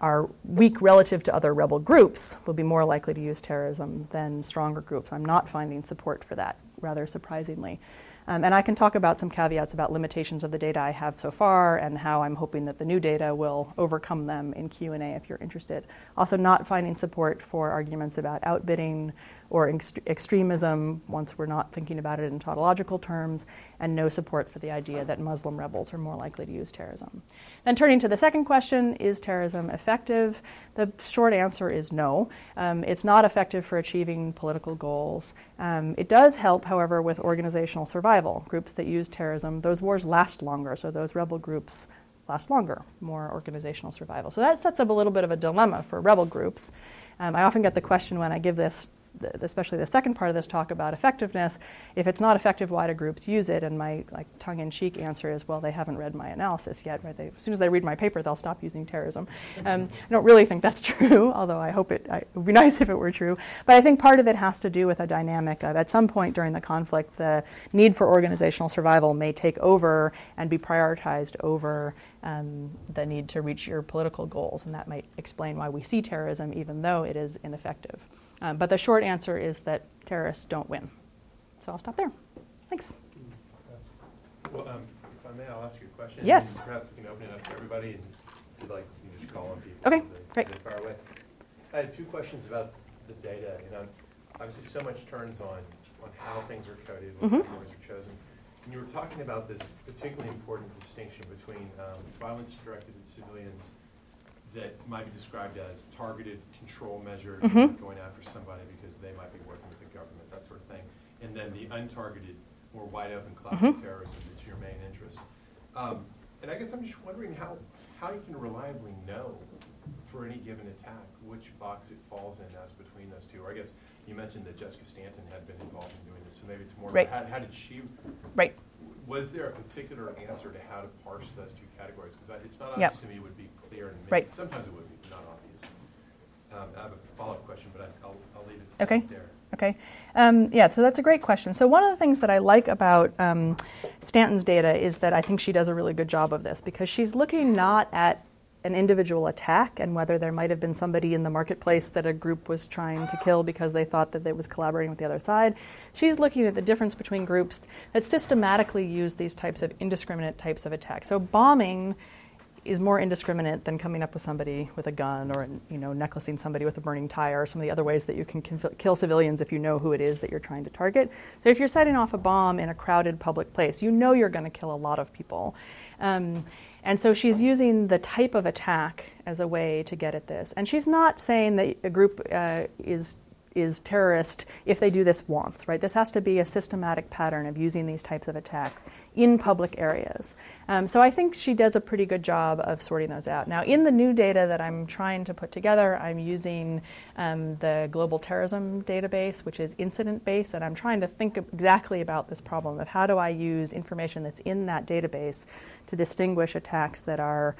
are weak relative to other rebel groups will be more likely to use terrorism than stronger groups. I'm not finding support for that, rather surprisingly. Um, and I can talk about some caveats about limitations of the data I have so far and how I'm hoping that the new data will overcome them in Q and A if you're interested. Also not finding support for arguments about outbidding or ext- extremism once we're not thinking about it in tautological terms, and no support for the idea that Muslim rebels are more likely to use terrorism. Then turning to the second question, is terrorism effective? The short answer is no. Um, it's not effective for achieving political goals. Um, it does help, however, with organizational survival. Groups that use terrorism, those wars last longer, so those rebel groups last longer, more organizational survival. So that sets up a little bit of a dilemma for rebel groups. Um, I often get the question when I give this, especially the second part of this talk about effectiveness, if it's not effective, why do groups use it? And my like tongue-in-cheek answer is, well, they haven't read my analysis yet. Right? They, as soon as they read my paper, they'll stop using terrorism. Um, I don't really think that's true, although I hope it, I, it would be nice if it were true. But I think part of it has to do with a dynamic of, at some point during the conflict, the need for organizational survival may take over and be prioritized over Um, the need to reach your political goals, and that might explain why we see terrorism even though it is ineffective. Um, but the short answer is that terrorists don't win. So I'll stop there. Thanks. Well, um, if I may, I'll ask you a question. Yes. And perhaps we can open it up to everybody, and if you'd like, you can just call on people. Okay, great. Far away. I had two questions about the data. You know, obviously, so much turns on, on how things are coded, when mm-hmm. categories are chosen. And you were talking about this particularly important distinction between um, violence directed at civilians that might be described as targeted control measures, mm-hmm. going after somebody because they might be working with the government, that sort of thing, and then the untargeted, more wide-open class mm-hmm. of terrorism that's your main interest. Um, and I guess I'm just wondering how, how you can reliably know for any given attack which box it falls in as between those two. Or I guess you mentioned that Jessica Stanton had been involved in doing this, so maybe it's more right. about how, how did she, right. was there a particular answer to how to parse those two categories? Because it's not obvious yep. to me it would be clear, and right. sometimes it would be, but not obvious. Um, I have a follow-up question, but I, I'll, I'll leave it okay. there. Okay. Um, yeah, so that's a great question. So one of the things that I like about um, Stanton's data is that I think she does a really good job of this, because she's looking not at an individual attack and whether there might have been somebody in the marketplace that a group was trying to kill because they thought that they was collaborating with the other side. She's looking at the difference between groups that systematically use these types of indiscriminate types of attacks. So bombing is more indiscriminate than coming up with somebody with a gun, or you know, necklacing somebody with a burning tire, or some of the other ways that you can conv- kill civilians if you know who it is that you're trying to target. So if you're setting off a bomb in a crowded public place, you know you're going to kill a lot of people. Um, And so she's using the type of attack as a way to get at this. And she's not saying that a group uh, is is terrorist if they do this once, right? This has to be a systematic pattern of using these types of attacks in public areas. Um, so I think she does a pretty good job of sorting those out. Now, in the new data that I'm trying to put together, I'm using um, the Global Terrorism Database, which is incident-based, and I'm trying to think exactly about this problem of how do I use information that's in that database to distinguish attacks that are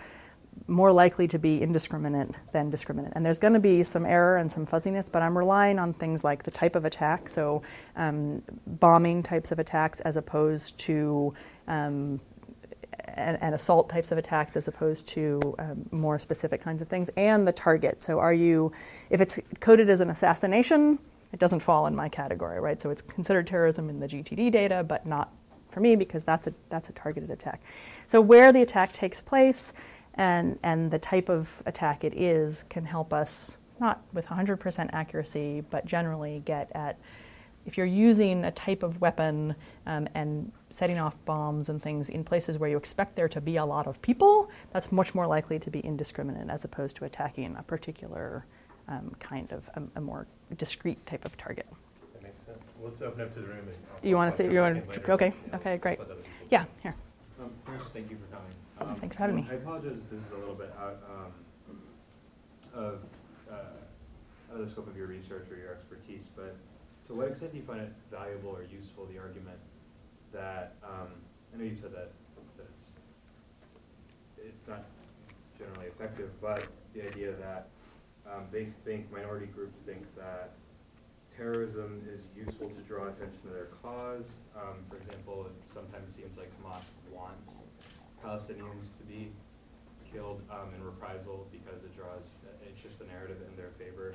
more likely to be indiscriminate than discriminate. And there's going to be some error and some fuzziness, but I'm relying on things like the type of attack, so um, bombing types of attacks as opposed to um, and, and assault types of attacks as opposed to um, more specific kinds of things, and the target. So are you, if it's coded as an assassination, it doesn't fall in my category, right? So it's considered terrorism in the G T D data, but not for me because that's a that's a targeted attack. So where the attack takes place and and the type of attack it is can help us, not with one hundred percent accuracy, but generally get at, if you're using a type of weapon um, and setting off bombs and things in places where you expect there to be a lot of people, that's much more likely to be indiscriminate as opposed to attacking a particular um, kind of a, a more discrete type of target. That makes sense. Let's open up to the room. And you want to see? You want to? Okay. Yeah, okay. Great. Yeah. Here. Um, first, thank you for coming. Um, Thanks for having me. I apologize if this is a little bit out um, of, uh, out of the scope of your research or your expertise, but to what extent do you find it valuable or useful, the argument that, um, I know you said that, that it's, it's not generally effective, but the idea that um, they think, minority groups think that terrorism is useful to draw attention to their cause. Um, for example, it sometimes seems like Hamas wants Palestinians to be killed um, in reprisal because it draws, it shifts the narrative in their favor.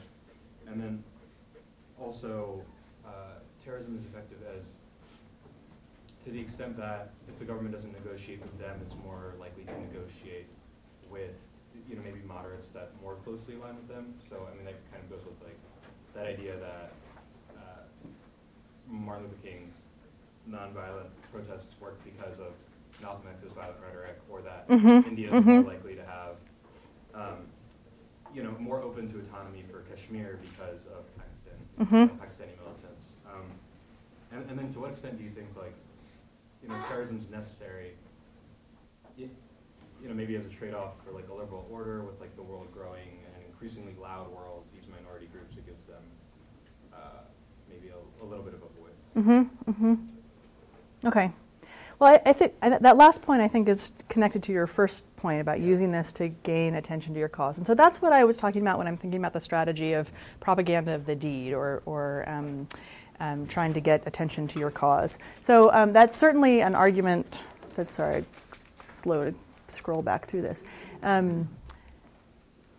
And then also, uh, terrorism is effective as, to the extent that if the government doesn't negotiate with them, it's more likely to negotiate with, you know, maybe moderates that more closely align with them. So, I mean, that kind of goes with like that idea that uh, Martin Luther King's nonviolent protests worked because of Malcolm X's violent rhetoric, or that mm-hmm. India is mm-hmm. more likely to have, um, you know, more open to autonomy for Kashmir because of Pakistan, mm-hmm. you know, Pakistani militants. Um, and, and then, to what extent do you think, like, you know, terrorism is necessary? You, you know, maybe as a trade-off for like a liberal order with like the world growing and increasingly loud world, these minority groups, it gives them uh, maybe a, a little bit of a voice. Mm-hmm. Mm-hmm. Okay. Well, I, I think I, that last point, I think, is connected to your first point about using this to gain attention to your cause. And so that's what I was talking about when I'm thinking about the strategy of propaganda of the deed, or, or um, um, trying to get attention to your cause. So um, that's certainly an argument that's, sorry, slow to scroll back through this. Um,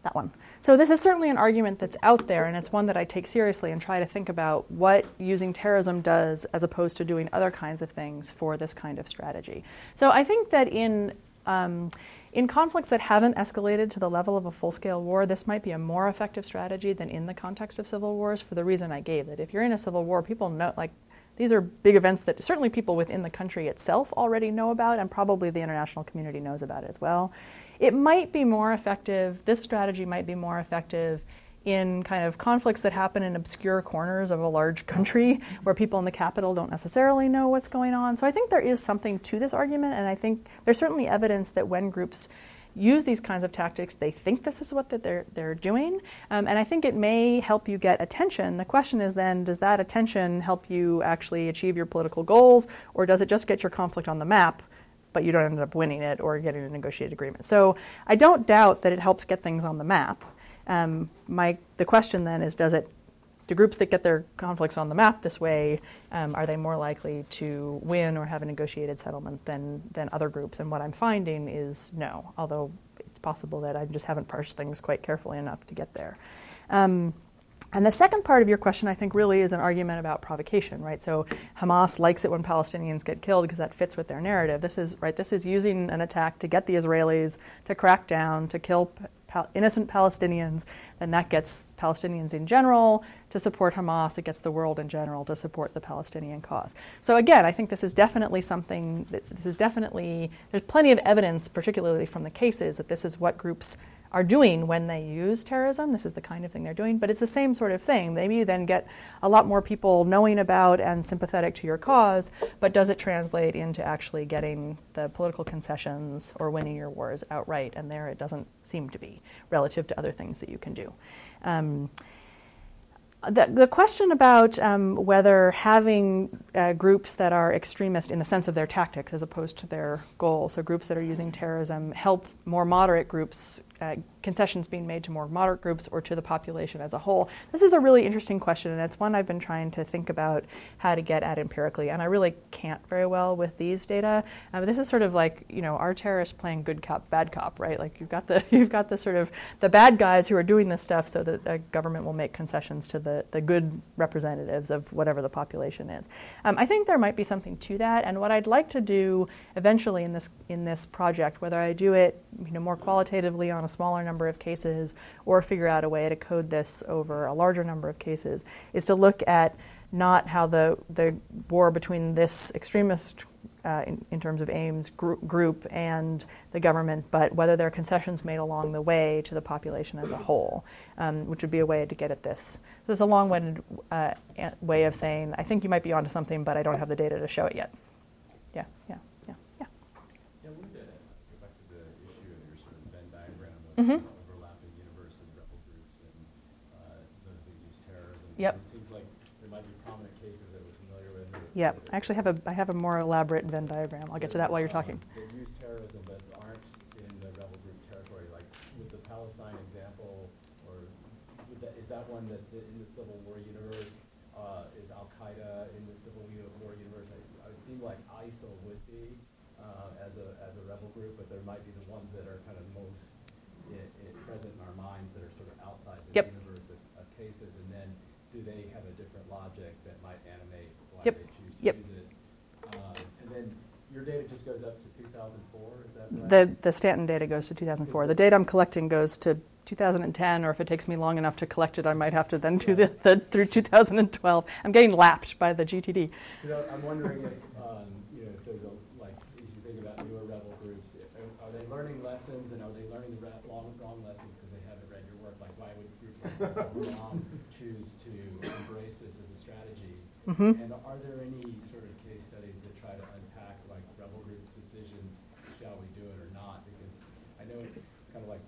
that one. So this is certainly an argument that's out there, and it's one that I take seriously and try to think about what using terrorism does as opposed to doing other kinds of things for this kind of strategy. So I think that in um, in conflicts that haven't escalated to the level of a full-scale war, this might be a more effective strategy than in the context of civil wars, for the reason I gave, that if you're in a civil war, people know, like, these are big events that certainly people within the country itself already know about, and probably the international community knows about it as well. It might be more effective, this strategy might be more effective in kind of conflicts that happen in obscure corners of a large country where people in the capital don't necessarily know what's going on. So I think there is something to this argument, and I think there's certainly evidence that when groups use these kinds of tactics, they think this is what that they're they're doing, um, and I think it may help you get attention. The question is then, does that attention help you actually achieve your political goals, or does it just get your conflict on the map, but you don't end up winning it or getting a negotiated agreement? So I don't doubt that it helps get things on the map. Um, my the question then is, does it do groups that get their conflicts on the map this way, um, are they more likely to win or have a negotiated settlement than than other groups? And what I'm finding is no, although it's possible that I just haven't parsed things quite carefully enough to get there. Um, and the second part of your question, I think, really is an argument about provocation, right? So Hamas likes it when Palestinians get killed because that fits with their narrative. This is right. This is using an attack to get the Israelis to crack down, to kill Pal- innocent Palestinians, and that gets Palestinians in general to support Hamas. It gets the world in general to support the Palestinian cause. So again, I think this is definitely something, that this is definitely, there's plenty of evidence, particularly from the cases, that this is what groups are doing when they use terrorism. This is the kind of thing they're doing, but it's the same sort of thing. Maybe you then get a lot more people knowing about and sympathetic to your cause, but does it translate into actually getting the political concessions or winning your wars outright? And there it doesn't seem to be, relative to other things that you can do. Um, the, the question about um, whether having uh, groups that are extremist in the sense of their tactics as opposed to their goals, so groups that are using terrorism help more moderate groups uh, concessions being made to more moderate groups or to the population as a whole? This is a really interesting question, and it's one I've been trying to think about how to get at empirically, and I really can't very well with these data. Um, this is sort of like, you know, are terrorists playing good cop, bad cop, right? Like you've got the you've got the sort of the bad guys who are doing this stuff so that the government will make concessions to the, the good representatives of whatever the population is. Um, I think there might be something to that, and what I'd like to do eventually in this in this project, whether I do it, you know, more qualitatively on a smaller number of cases or figure out a way to code this over a larger number of cases, is to look at not how the, the war between this extremist Uh, in, in terms of aims gr- group and the government, but whether there are concessions made along the way to the population as a whole, um, which would be a way to get at this. So it's a long-winded uh, way of saying, I think you might be onto something, but I don't have the data to show it yet. Yeah, yeah, yeah, yeah. Yeah, we did it. Go back to the issue of your sort of Venn diagram of mm-hmm. overlapping universe and rebel groups and uh, those that use terrorism. Yep. It seems like there might be prominent cases that we're familiar with. Yep. I actually have a I have a more elaborate Venn diagram. I'll get to that while you're talking. Um, they use terrorism but aren't in the rebel group territory. Like with the Palestine example, or with that, is that one that's in the Civil War universe? Uh, is Al Qaeda in the Civil War universe? I, it would seem like ISIL would be uh, as a as a rebel group, but there might be the ones that are kind of most it, it present in our minds that are sort of outside the yep. universe of, of cases. And then do they have a different logic that might animate why yep. they choose to yep. use it? Um, and then your data just goes up to two thousand four, is that right? The, the Stanton data goes to two thousand four. The data I'm collecting goes to two thousand ten, or if it takes me long enough to collect it, I might have to then do the, the through two thousand twelve. I'm getting lapped by the G T D. You know, I'm wondering if, um, you know, if there's a, like, if you think about newer rebel groups, are, are they learning lessons, and are they learning the wrong, wrong lessons because they haven't read your work? Like, why would groups like wrong choose to embrace this as a strategy? Mm-hmm. And are there any sort of case studies that try to unpack like rebel group decisions, shall we do it or not? Because I know it's kind of like,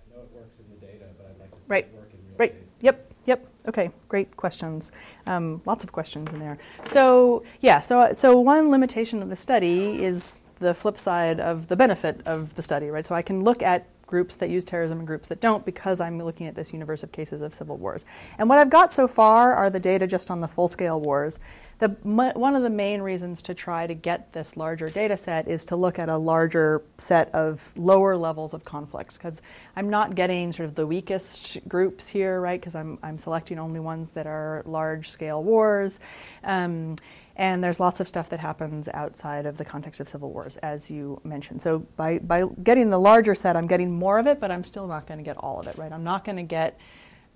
I know it works in the data, but I'd like to see right. it work in real right. cases. Yep, yep. Okay, great questions. Um, lots of questions in there. So yeah, so so one limitation of the study is the flip side of the benefit of the study, right? So I can look at groups that use terrorism and groups that don't, because I'm looking at this universe of cases of civil wars. And what I've got so far are the data just on the full-scale wars. The, m- one of the main reasons to try to get this larger data set is to look at a larger set of lower levels of conflicts, because I'm not getting sort of the weakest groups here, right? Because I'm, I'm selecting only ones that are large-scale wars. Um, And there's lots of stuff that happens outside of the context of civil wars, as you mentioned. So by, by getting the larger set, I'm getting more of it, but I'm still not going to get all of it, right? I'm not going to get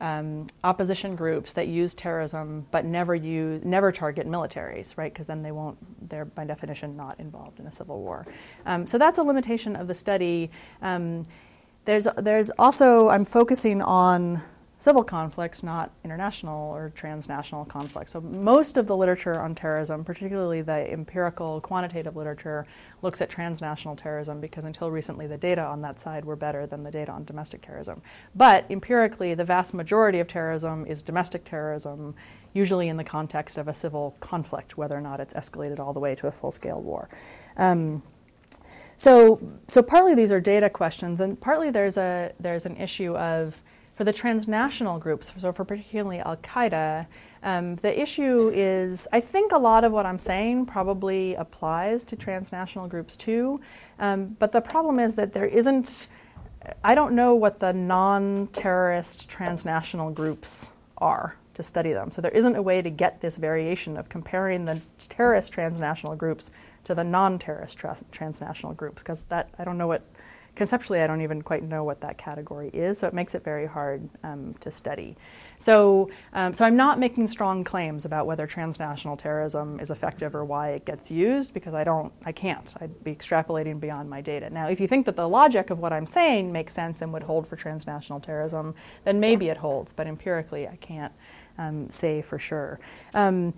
um, opposition groups that use terrorism but never use never target militaries, right? Because then they won't, they're by definition not involved in a civil war. Um, so that's a limitation of the study. Um, there's there's also, I'm focusing on civil conflicts, not international or transnational conflicts. So most of the literature on terrorism, particularly the empirical quantitative literature, looks at transnational terrorism because until recently the data on that side were better than the data on domestic terrorism. But empirically, the vast majority of terrorism is domestic terrorism, usually in the context of a civil conflict, whether or not it's escalated all the way to a full-scale war. Um, so, so partly these are data questions, and partly there's a there's an issue of, for the transnational groups, so for particularly Al-Qaeda, um, the issue is, I think a lot of what I'm saying probably applies to transnational groups too, um, but the problem is that there isn't, I don't know what the non-terrorist transnational groups are to study them. So there isn't a way to get this variation of comparing the terrorist transnational groups to the non-terrorist tra- transnational groups, because that, I don't know what, conceptually, I don't even quite know what that category is, so it makes it very hard um, to study. So um, so I'm not making strong claims about whether transnational terrorism is effective or why it gets used, because I don't, I can't. I'd be extrapolating beyond my data. Now, if you think that the logic of what I'm saying makes sense and would hold for transnational terrorism, then maybe it holds, but empirically I can't um, say for sure. Um,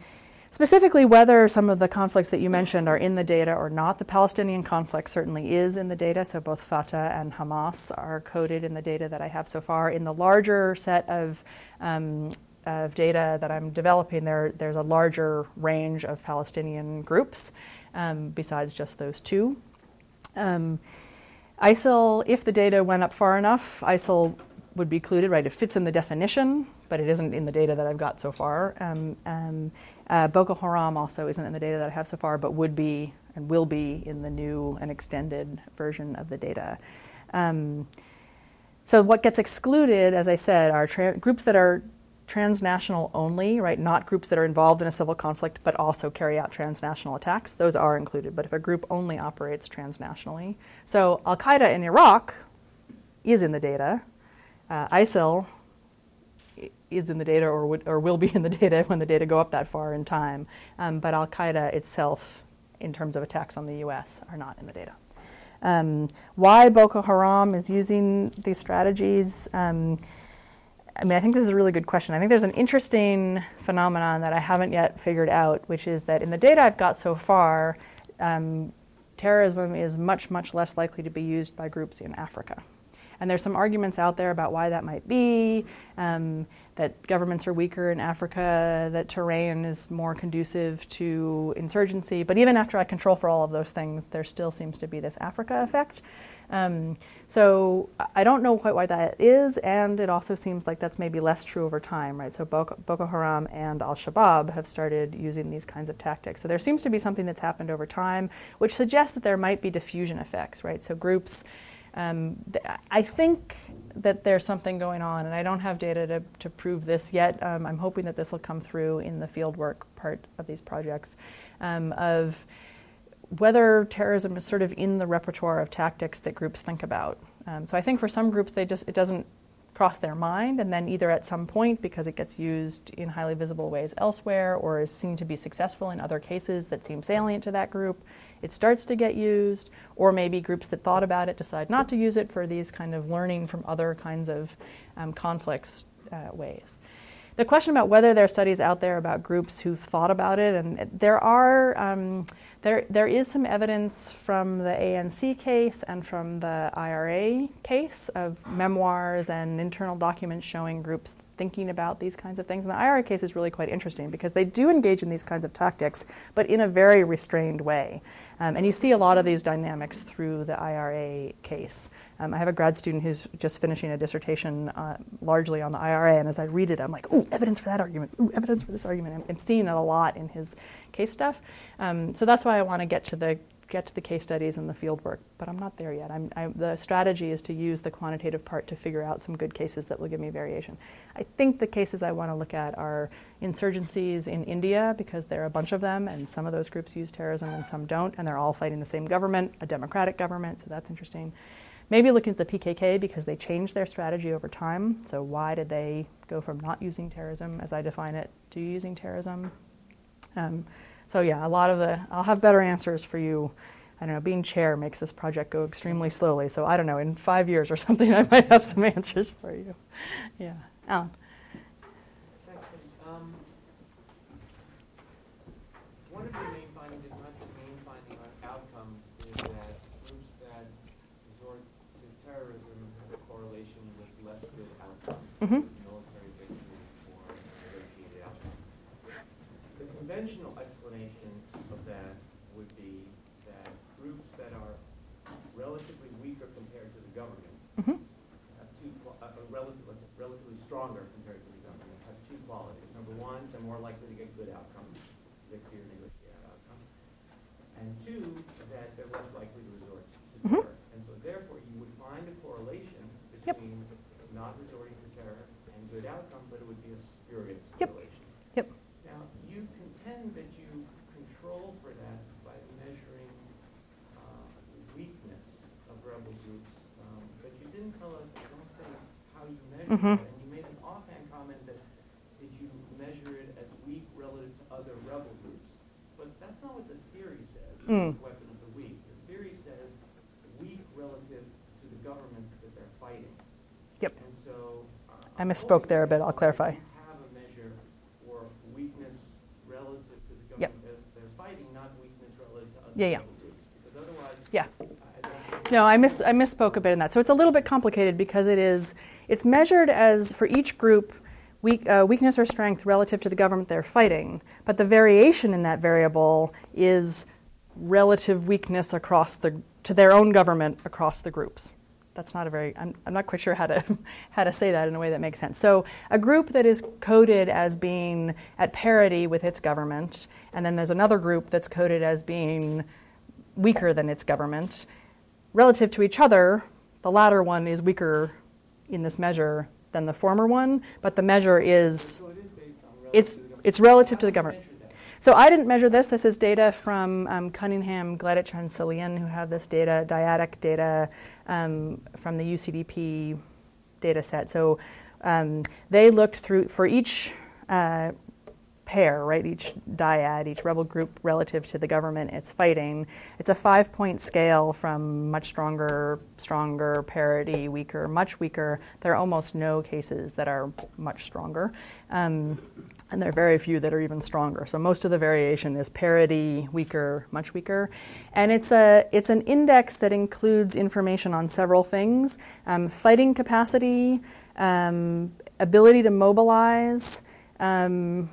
Specifically, whether some of the conflicts that you mentioned are in the data or not, the Palestinian conflict certainly is in the data, so both Fatah and Hamas are coded in the data that I have so far. In the larger set of um, of data that I'm developing, there there's a larger range of Palestinian groups um, besides just those two. Um, I S I L, if the data went up far enough, I S I L would be included, right? It fits in the definition, but it isn't in the data that I've got so far. Um, um, uh, Boko Haram also isn't in the data that I have so far, but would be and will be in the new and extended version of the data. Um, so what gets excluded, as I said, are tra- groups that are transnational only, right? Not groups that are involved in a civil conflict, but also carry out transnational attacks. Those are included, but if a group only operates transnationally. So Al-Qaeda in Iraq is in the data. Uh, I S I L is in the data or, would, or will be in the data when the data go up that far in time. Um, but Al-Qaeda itself, in terms of attacks on the U S, are not in the data. Um, why Boko Haram is using these strategies? Um, I mean, I think this is a really good question. I think there's an interesting phenomenon that I haven't yet figured out, which is that in the data I've got so far, um, terrorism is much, much less likely to be used by groups in Africa. And there's some arguments out there about why that might be, um, that governments are weaker in Africa, that terrain is more conducive to insurgency. But even after I control for all of those things, there still seems to be this Africa effect. Um, so I don't know quite why that is, and it also seems like that's maybe less true over time, right? So Boko, Boko Haram and Al-Shabaab have started using these kinds of tactics. So there seems to be something that's happened over time, which suggests that there might be diffusion effects, right? So groups... Um, th- I think that there's something going on, and I don't have data to, to prove this yet. Um, I'm hoping that this will come through in the fieldwork part of these projects, um, of whether terrorism is sort of in the repertoire of tactics that groups think about. Um, so I think for some groups, they just it doesn't cross their mind, and then either at some point, because it gets used in highly visible ways elsewhere or is seen to be successful in other cases that seem salient to that group, it starts to get used, or maybe groups that thought about it decide not to use it for these kind of learning from other kinds of um, conflicts uh, ways. The question about whether there are studies out there about groups who've thought about it, and there are, um, there there is some evidence from the A N C case and from the I R A case of memoirs and internal documents showing groups thinking about these kinds of things. And the I R A case is really quite interesting because they do engage in these kinds of tactics, but in a very restrained way. Um, and you see a lot of these dynamics through the I R A case. Um, I have a grad student who's just finishing a dissertation uh, largely on the I R A, and as I read it, I'm like, ooh, evidence for that argument, ooh, evidence for this argument. I'm, I'm seeing it a lot in his case stuff. Um, so that's why I want to get to the get to the case studies and the field work, but I'm not there yet. I'm, I, the strategy is to use the quantitative part to figure out some good cases that will give me variation. I think the cases I want to look at are insurgencies in India, because there are a bunch of them, and some of those groups use terrorism and some don't, and they're all fighting the same government, a democratic government, so that's interesting. Maybe looking at the P K K, because they changed their strategy over time, so why did they go from not using terrorism, as I define it, to using terrorism? Um, So yeah, a lot of the, I'll have better answers for you. I don't know, being chair makes this project go extremely slowly. So I don't know, in five years or something, I might have some answers for you. Yeah, Alan. Thanks. Um, one of the main findings, if not the main finding on outcomes, is that groups that resort to terrorism have a correlation with less good outcomes. Mm-hmm. Military victory or negotiated outcomes. The conventional stronger compared to the government have two qualities. Number one, they're more likely to get good outcomes, victory or negotiated outcomes. And two, that they're less likely to resort to terror. Mm-hmm. And so therefore you would find a correlation between yep. not resorting to terror and good outcome, but it would be a spurious yep. correlation. Yep. Now you contend that you control for that by measuring uh, the weakness of rebel groups, um, but you didn't tell us, I don't think, how you measure mm-hmm. that. Mm. Weapon of the weak. The theory says weak relative to the government that they're fighting. Yep. And so uh, I misspoke there a bit. I'll clarify. You have a measure for weakness relative to the government yep. that they're fighting, not weakness relative to other yeah, yeah. groups. Because otherwise, yeah. I no, I miss I misspoke a bit in that. So it's a little bit complicated because it is it's measured as for each group. Weak, uh, weakness or strength relative to the government they're fighting, but the variation in that variable is relative weakness across the to their own government across the groups. That's not a very, I'm, I'm not quite sure how to how to say that in a way that makes sense. So a group that is coded as being at parity with its government, and then there's another group that's coded as being weaker than its government. Relative to each other, the latter one is weaker in this measure than the former one, but the measure is, so it is based on relative it's, to the government. It's relative to the government. So I didn't measure this. This is data from um, Cunningham, Gleditsch, and Salehyan, who have this data, dyadic data um, from the U C D P data set. So um, they looked through for each uh, pair, right, each dyad, each rebel group relative to the government it's fighting. It's a five-point scale from much stronger, stronger, parity, weaker, much weaker. There are almost no cases that are much stronger. Um, And there are very few that are even stronger. So most of the variation is parity, weaker, much weaker. And it's a it's an index that includes information on several things. Um, fighting capacity, um, ability to mobilize, um,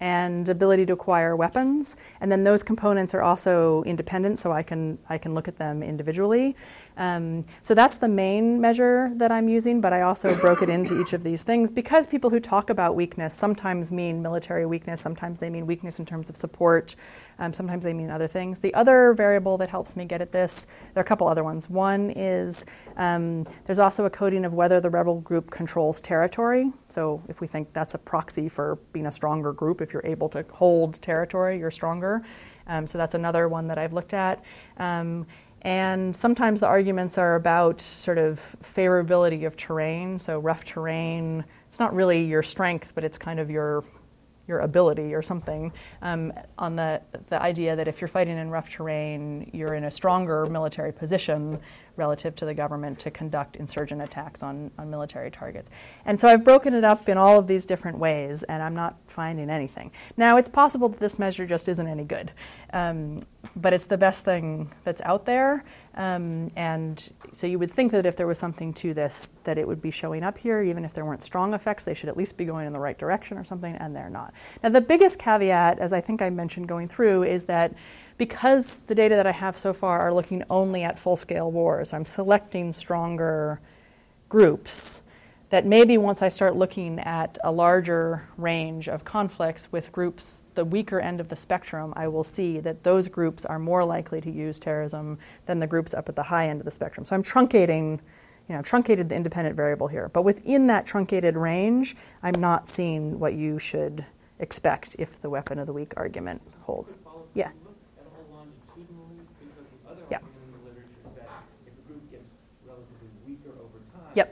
and ability to acquire weapons. And then those components are also independent, so I can I can look at them individually. Um, so that's the main measure that I'm using, but I also broke it into each of these things because people who talk about weakness sometimes mean military weakness, sometimes they mean weakness in terms of support, um, sometimes they mean other things. The other variable that helps me get at this, there are a couple other ones. One is um, there's also a coding of whether the rebel group controls territory. So if we think that's a proxy for being a stronger group, if you're able to hold territory, you're stronger. Um, so that's another one that I've looked at. Um, And sometimes the arguments are about sort of favorability of terrain, so rough terrain. It's not really your strength, but it's kind of your your ability or something, um, on the, the idea that if you're fighting in rough terrain, you're in a stronger military position relative to the government to conduct insurgent attacks on, on military targets. And so I've broken it up in all of these different ways, and I'm not finding anything. Now, it's possible that this measure just isn't any good, um, but it's the best thing that's out there. Um, and so you would think that if there was something to this, that it would be showing up here. Even if there weren't strong effects, they should at least be going in the right direction or something, and they're not. Now, the biggest caveat, as I think I mentioned going through, is that because the data that I have so far are looking only at full-scale wars, I'm selecting stronger groups that maybe once I start looking at a larger range of conflicts with groups, the weaker end of the spectrum, I will see that those groups are more likely to use terrorism than the groups up at the high end of the spectrum. So I'm truncating, you know, I've truncated the independent variable here. But within that truncated range, I'm not seeing what you should expect if the weapon of the weak argument holds. Yeah. Yeah. Yep.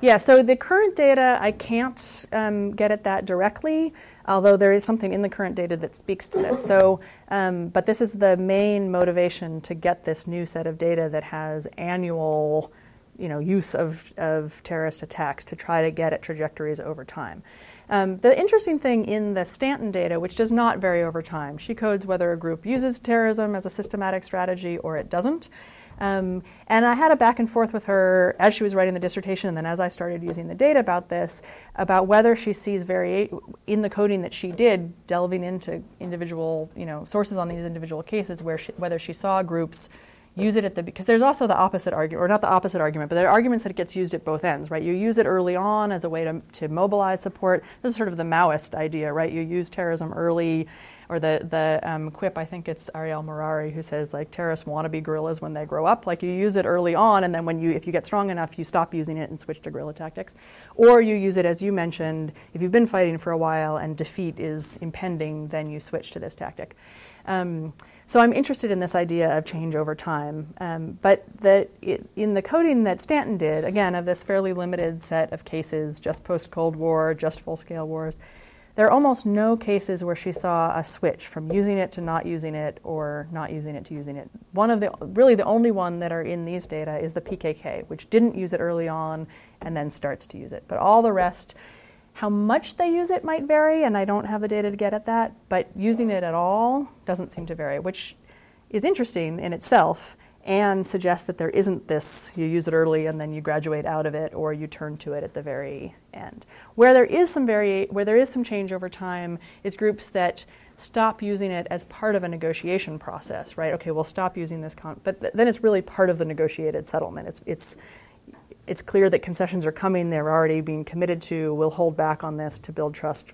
Yeah, so the current data, I can't um, get at that directly, although there is something in the current data that speaks to this. So, um, but this is the main motivation to get this new set of data that has annual, you know, use of, of terrorist attacks to try to get at trajectories over time. Um, the interesting thing in the Stanton data, which does not vary over time, she codes whether a group uses terrorism as a systematic strategy or it doesn't. Um, and I had a back and forth with her as she was writing the dissertation and then as I started using the data about this, about whether she sees vari- in the coding that she did, delving into individual, you know, sources on these individual cases, where she, whether she saw groups use it at the, because there's also the opposite argument, or not the opposite argument, but there are arguments that it gets used at both ends, right? You use it early on as a way to, to mobilize support. This is sort of the Maoist idea, right? You use terrorism early, or the, the um, quip, I think it's Ariel Merari who says, like, terrorists want to be guerrillas when they grow up. Like, you use it early on, and then when you, if you get strong enough, you stop using it and switch to guerrilla tactics. Or you use it, as you mentioned, if you've been fighting for a while and defeat is impending, then you switch to this tactic. Um, so I'm interested in this idea of change over time. Um, but the, it, in the coding that Stanton did, again, of this fairly limited set of cases, just post-Cold War, just full-scale wars, there are almost no cases where she saw a switch from using it to not using it or not using it to using it. One of the, really the only one that are in these data is the P K K, which didn't use it early on and then starts to use it. But all the rest, how much they use it might vary, and I don't have the data to get at that, but using it at all doesn't seem to vary, which is interesting in itself and suggest that there isn't this, you use it early and then you graduate out of it, or you turn to it at the very end. Where there is some vari- where there is some change over time is groups that stop using it as part of a negotiation process, right? Okay, we'll stop using this, con- but th- then it's really part of the negotiated settlement. It's it's it's clear that concessions are coming, they're already being committed to, we'll hold back on this to build trust.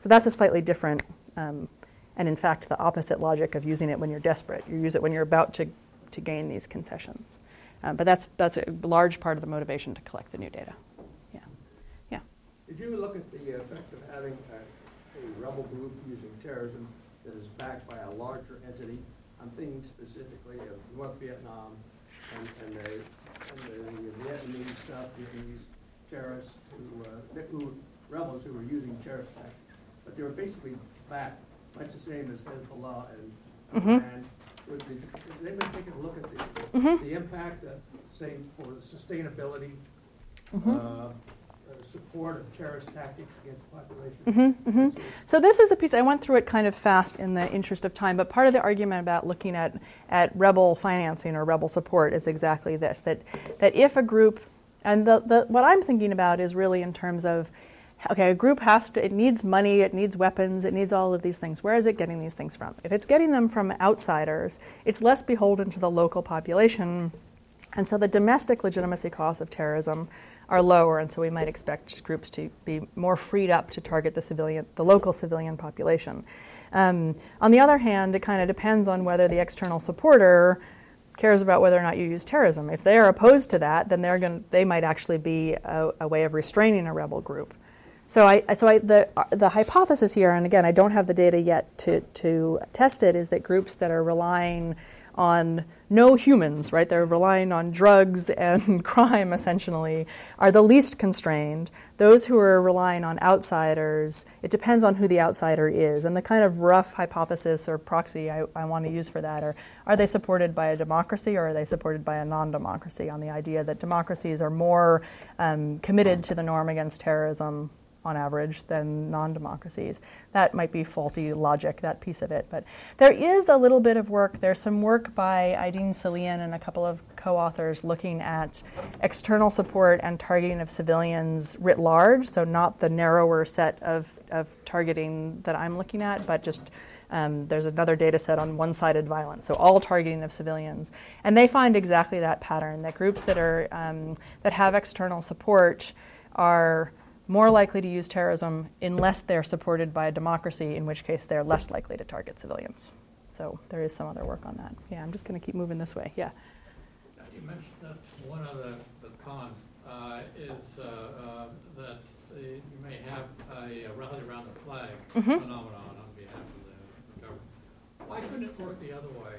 So that's a slightly different, um, and in fact the opposite logic of using it when you're desperate. You use it when you're about to to gain these concessions. Um, but that's that's a large part of the motivation to collect the new data. Yeah. Yeah. Did you look at the effect of having a, a rebel group using terrorism that is backed by a larger entity? I'm thinking specifically of North Vietnam and, and, the, and the Vietnamese stuff, Vietnamese terrorists, who, uh, who rebels who were using terrorist tactics. But they were basically backed, much the same as Hezbollah and Iran. Mm-hmm. Would be, they would take a look at the, mm-hmm. the impact, uh, say, for the sustainability, mm-hmm. uh, uh, support of terrorist tactics against the population. Mm-hmm. Mm-hmm. So, so this is a piece, I went through it kind of fast in the interest of time, but part of the argument about looking at, at rebel financing or rebel support is exactly this, that that if a group, and the, the what I'm thinking about is really in terms of, okay, a group has to, it needs money, it needs weapons, it needs all of these things. Where is it getting these things from? If it's getting them from outsiders, it's less beholden to the local population. And so the domestic legitimacy costs of terrorism are lower, and so we might expect groups to be more freed up to target the civilian, the local civilian population. Um, on the other hand, it kind of depends on whether the external supporter cares about whether or not you use terrorism. If they are opposed to that, then they're going, they might actually be a, a way of restraining a rebel group. So I, so I, the the hypothesis here, and again, I don't have the data yet to, to test it, is that groups that are relying on no humans, right? They're relying on drugs and crime, essentially, are the least constrained. Those who are relying on outsiders, it depends on who the outsider is. And the kind of rough hypothesis or proxy I, I want to use for that are, are they supported by a democracy or are they supported by a non-democracy, on the idea that democracies are more um, committed to the norm against terrorism on average than non-democracies. That might be faulty logic, that piece of it. But there is a little bit of work. There's some work by Aydin Salian and a couple of co-authors looking at external support and targeting of civilians writ large, so not the narrower set of, of targeting that I'm looking at, but just um, there's another data set on one-sided violence, so all targeting of civilians. And they find exactly that pattern, that groups that are um, that have external support are more likely to use terrorism unless they're supported by a democracy, in which case they're less likely to target civilians. So there is some other work on that. Yeah, I'm just going to keep moving this way. Yeah. You mentioned that one of the, the cons uh, is uh, uh, that the, you may have a rally around the flag mm-hmm. phenomenon on behalf of the, the government. Why couldn't it work the other way,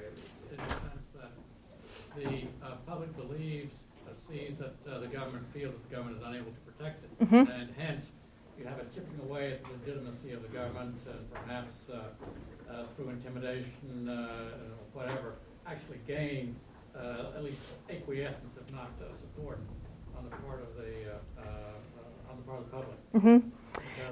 in the sense that the uh, public believes, uh, sees that uh, the government feels that the government is unable to protect it? Mm-hmm. And hence, you have a chipping away at the legitimacy of the government, and perhaps uh, uh, through intimidation, uh, whatever, actually gain uh, at least acquiescence, if not uh, support, on the part of the uh, uh, on the part of the public. Mm-hmm.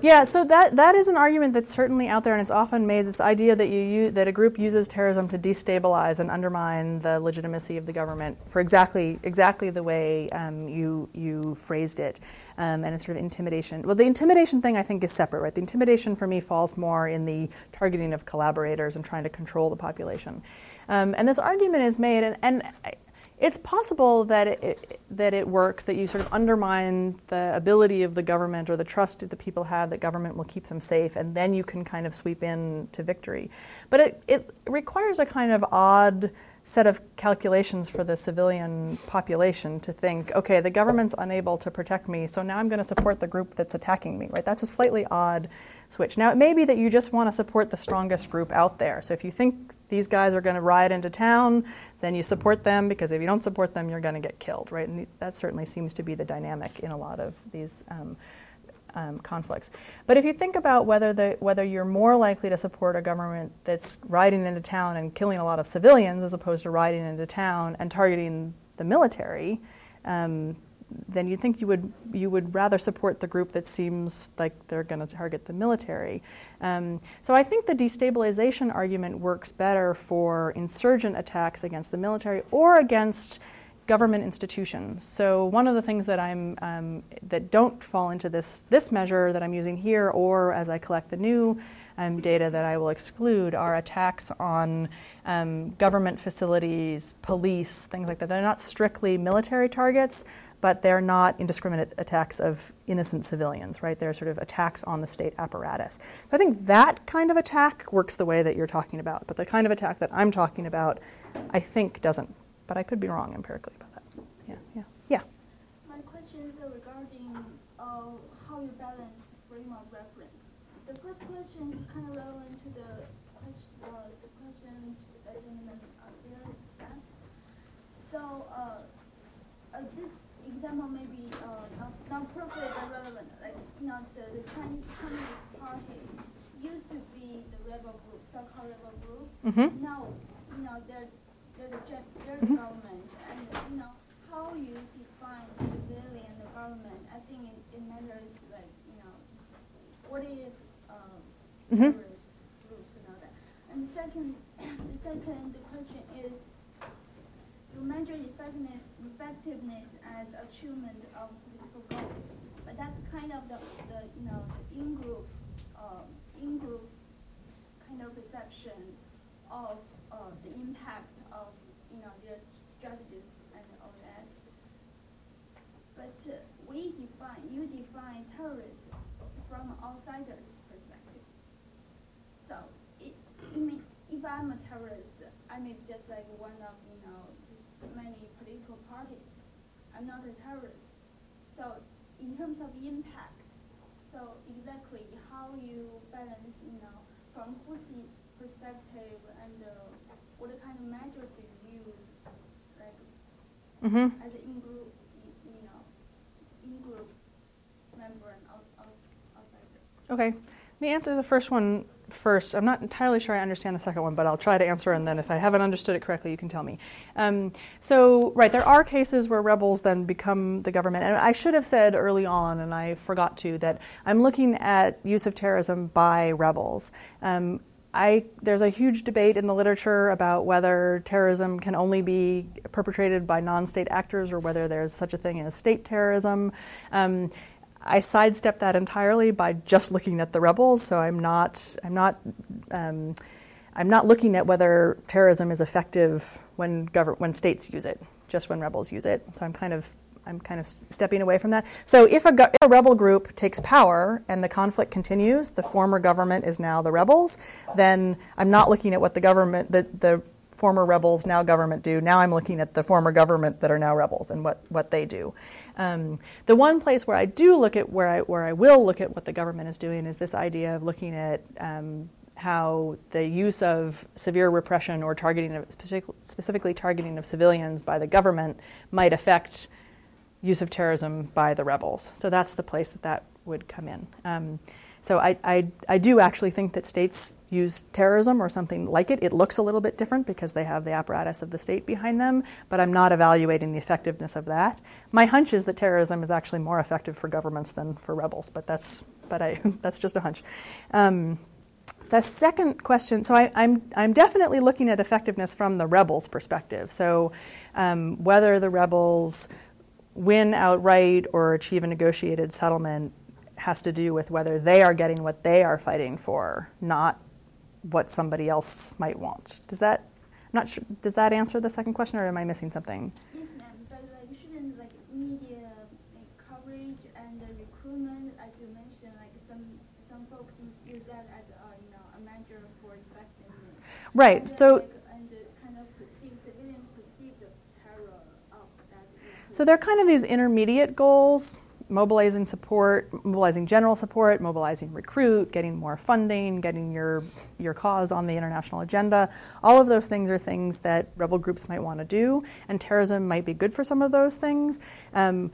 Yeah, so that that is an argument that's certainly out there, and it's often made, this idea that you use, that a group uses terrorism to destabilize and undermine the legitimacy of the government, for exactly exactly the way um, you you phrased it, um, and it's sort of intimidation. Well, the intimidation thing I think is separate, right? The intimidation for me falls more in the targeting of collaborators and trying to control the population, um, and this argument is made, and and. I, It's possible that it, that it works, that you sort of undermine the ability of the government or the trust that the people have that government will keep them safe, and then you can kind of sweep in to victory. But it, it requires a kind of odd set of calculations for the civilian population to think, okay, the government's unable to protect me, so now I'm going to support the group that's attacking me, right? That's a slightly odd switch. Now, it may be that you just want to support the strongest group out there. So if you think these guys are going to ride into town, then you support them, because if you don't support them, you're going to get killed, right? And that certainly seems to be the dynamic in a lot of these um, um, conflicts. But if you think about whether the whether you're more likely to support a government that's riding into town and killing a lot of civilians as opposed to riding into town and targeting the military, um, then you'd think you would you would rather support the group that seems like they're going to target the military. Um, so I think the destabilization argument works better for insurgent attacks against the military or against government institutions. So one of the things that I'm um, that don't fall into this this measure that I'm using here, or as I collect the new um, data that I will exclude, are attacks on um, government facilities, police, things like that. They're not strictly military targets, but they're not indiscriminate attacks of innocent civilians, right? They're sort of attacks on the state apparatus. So I think that kind of attack works the way that you're talking about, but the kind of attack that I'm talking about, I think doesn't. But I could be wrong empirically about that. Yeah, yeah, yeah. My question is regarding uh, how you balance frame of reference. The first question is kind of relevant to the question, uh, the question to the gentleman up there asked. So uh, uh, this example may be uh, not, not perfect but relevant. Like, you know, the, the Chinese Communist Party used to be the rebel group, so-called rebel group. Mm-hmm. Now, you know, they're Their mm-hmm. government, and you know how you define civilian government. I think it, it matters, like you know, just what is um, mm-hmm. terrorist groups and all that. And second, the second question is you measure effective, effectiveness as achievement of political goals, but that's kind of the, the you know the in group um, in group kind of perception of uh, the impact. Of, you know, their strategies and all that, but uh, we define you define terrorists from outsiders' perspective. So, it, I mean, if I'm a terrorist, I may be just like one of you know just many political parties. I'm not a terrorist. So, in terms of impact, so exactly how you balance, you know, from whose perspective and. Uh, What kind of measure do you use, like mm-hmm. as an in-group, you know, in-group member and outsider? Okay, let me answer the first one first. I'm not entirely sure I understand the second one, but I'll try to answer, and then if I haven't understood it correctly, you can tell me. Um, so, right, there are cases where rebels then become the government, and I should have said early on, and I forgot to, that I'm looking at use of terrorism by rebels. Um, I, there's a huge debate in the literature about whether terrorism can only be perpetrated by non-state actors or whether there's such a thing as state terrorism. Um, I sidestepped that entirely by just looking at the rebels, so I'm not, I'm not, um, I'm not looking at whether terrorism is effective when gov- when states use it, just when rebels use it. So I'm kind of. I'm kind of stepping away from that. So if a, go- if a rebel group takes power and the conflict continues, the former government is now the rebels, then I'm not looking at what the government, the, the former rebels, now government do. Now I'm looking at the former government that are now rebels and what, what they do. Um, the one place where I do look at, where I, where I will look at what the government is doing is this idea of looking at um, how the use of severe repression or targeting of, specifically targeting of civilians by the government might affect use of terrorism by the rebels. So that's the place that that would come in. Um, so I, I I do actually think that states use terrorism or something like it. It looks a little bit different because they have the apparatus of the state behind them, but I'm not evaluating the effectiveness of that. My hunch is that terrorism is actually more effective for governments than for rebels, but that's but I that's just a hunch. Um, The second question, so I, I'm I'm definitely looking at effectiveness from the rebels' perspective. So um, whether the rebels win outright or achieve a negotiated settlement has to do with whether they are getting what they are fighting for, not what somebody else might want. Does that, I'm not sure, does that answer the second question, or am I missing something? Yes, ma'am, but like, shouldn't like media like, coverage and the recruitment, as you mentioned, like some some folks use that as a, you know, a measure for effectiveness. Right. And so. Like, So there are kind of these intermediate goals, mobilizing support, mobilizing general support, mobilizing recruit, getting more funding, getting your, your cause on the international agenda. All of those things are things that rebel groups might want to do, and terrorism might be good for some of those things. Um,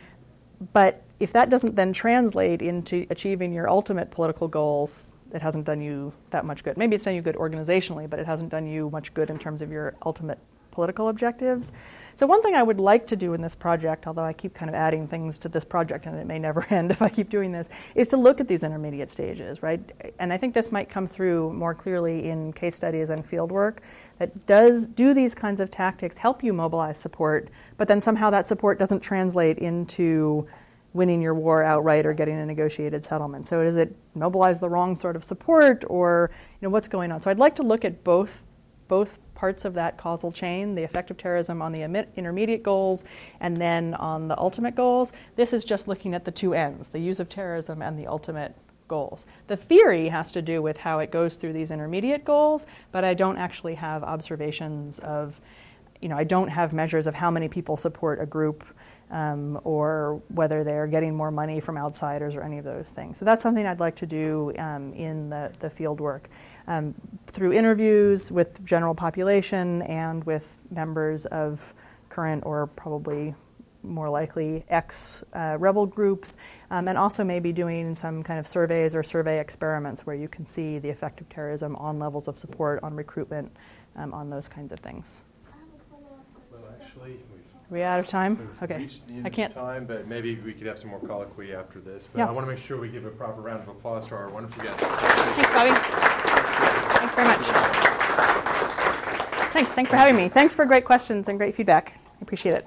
but if that doesn't then translate into achieving your ultimate political goals, it hasn't done you that much good. Maybe it's done you good organizationally, but it hasn't done you much good in terms of your ultimate political objectives. So one thing I would like to do in this project, although I keep kind of adding things to this project and it may never end if I keep doing this, is to look at these intermediate stages, right? And I think this might come through more clearly in case studies and field work. That does do these kinds of tactics help you mobilize support, but then somehow that support doesn't translate into winning your war outright or getting a negotiated settlement. So does it mobilize the wrong sort of support, or you know, what's going on? So I'd like to look at both both parts of that causal chain, the effect of terrorism on the intermediate goals and then on the ultimate goals. This is just looking at the two ends, the use of terrorism and the ultimate goals. The theory has to do with how it goes through these intermediate goals, but I don't actually have observations of, you know, I don't have measures of how many people support a group um, or whether they're getting more money from outsiders or any of those things. So that's something I'd like to do um, in the, the field work um, through interviews with general population and with members of current or probably more likely ex-rebel uh, groups, um, and also maybe doing some kind of surveys or survey experiments where you can see the effect of terrorism on levels of support, on recruitment, um, on those kinds of things. Are we out of time? We've okay. Reached the end I can't. Of time, but maybe we could have some more colloquy after this. But yeah. I want to make sure we give a proper round of applause to our wonderful guests. Thanks, Bobby. Thanks very much. Thanks. Thanks for having me. Thanks for great questions and great feedback. I appreciate it.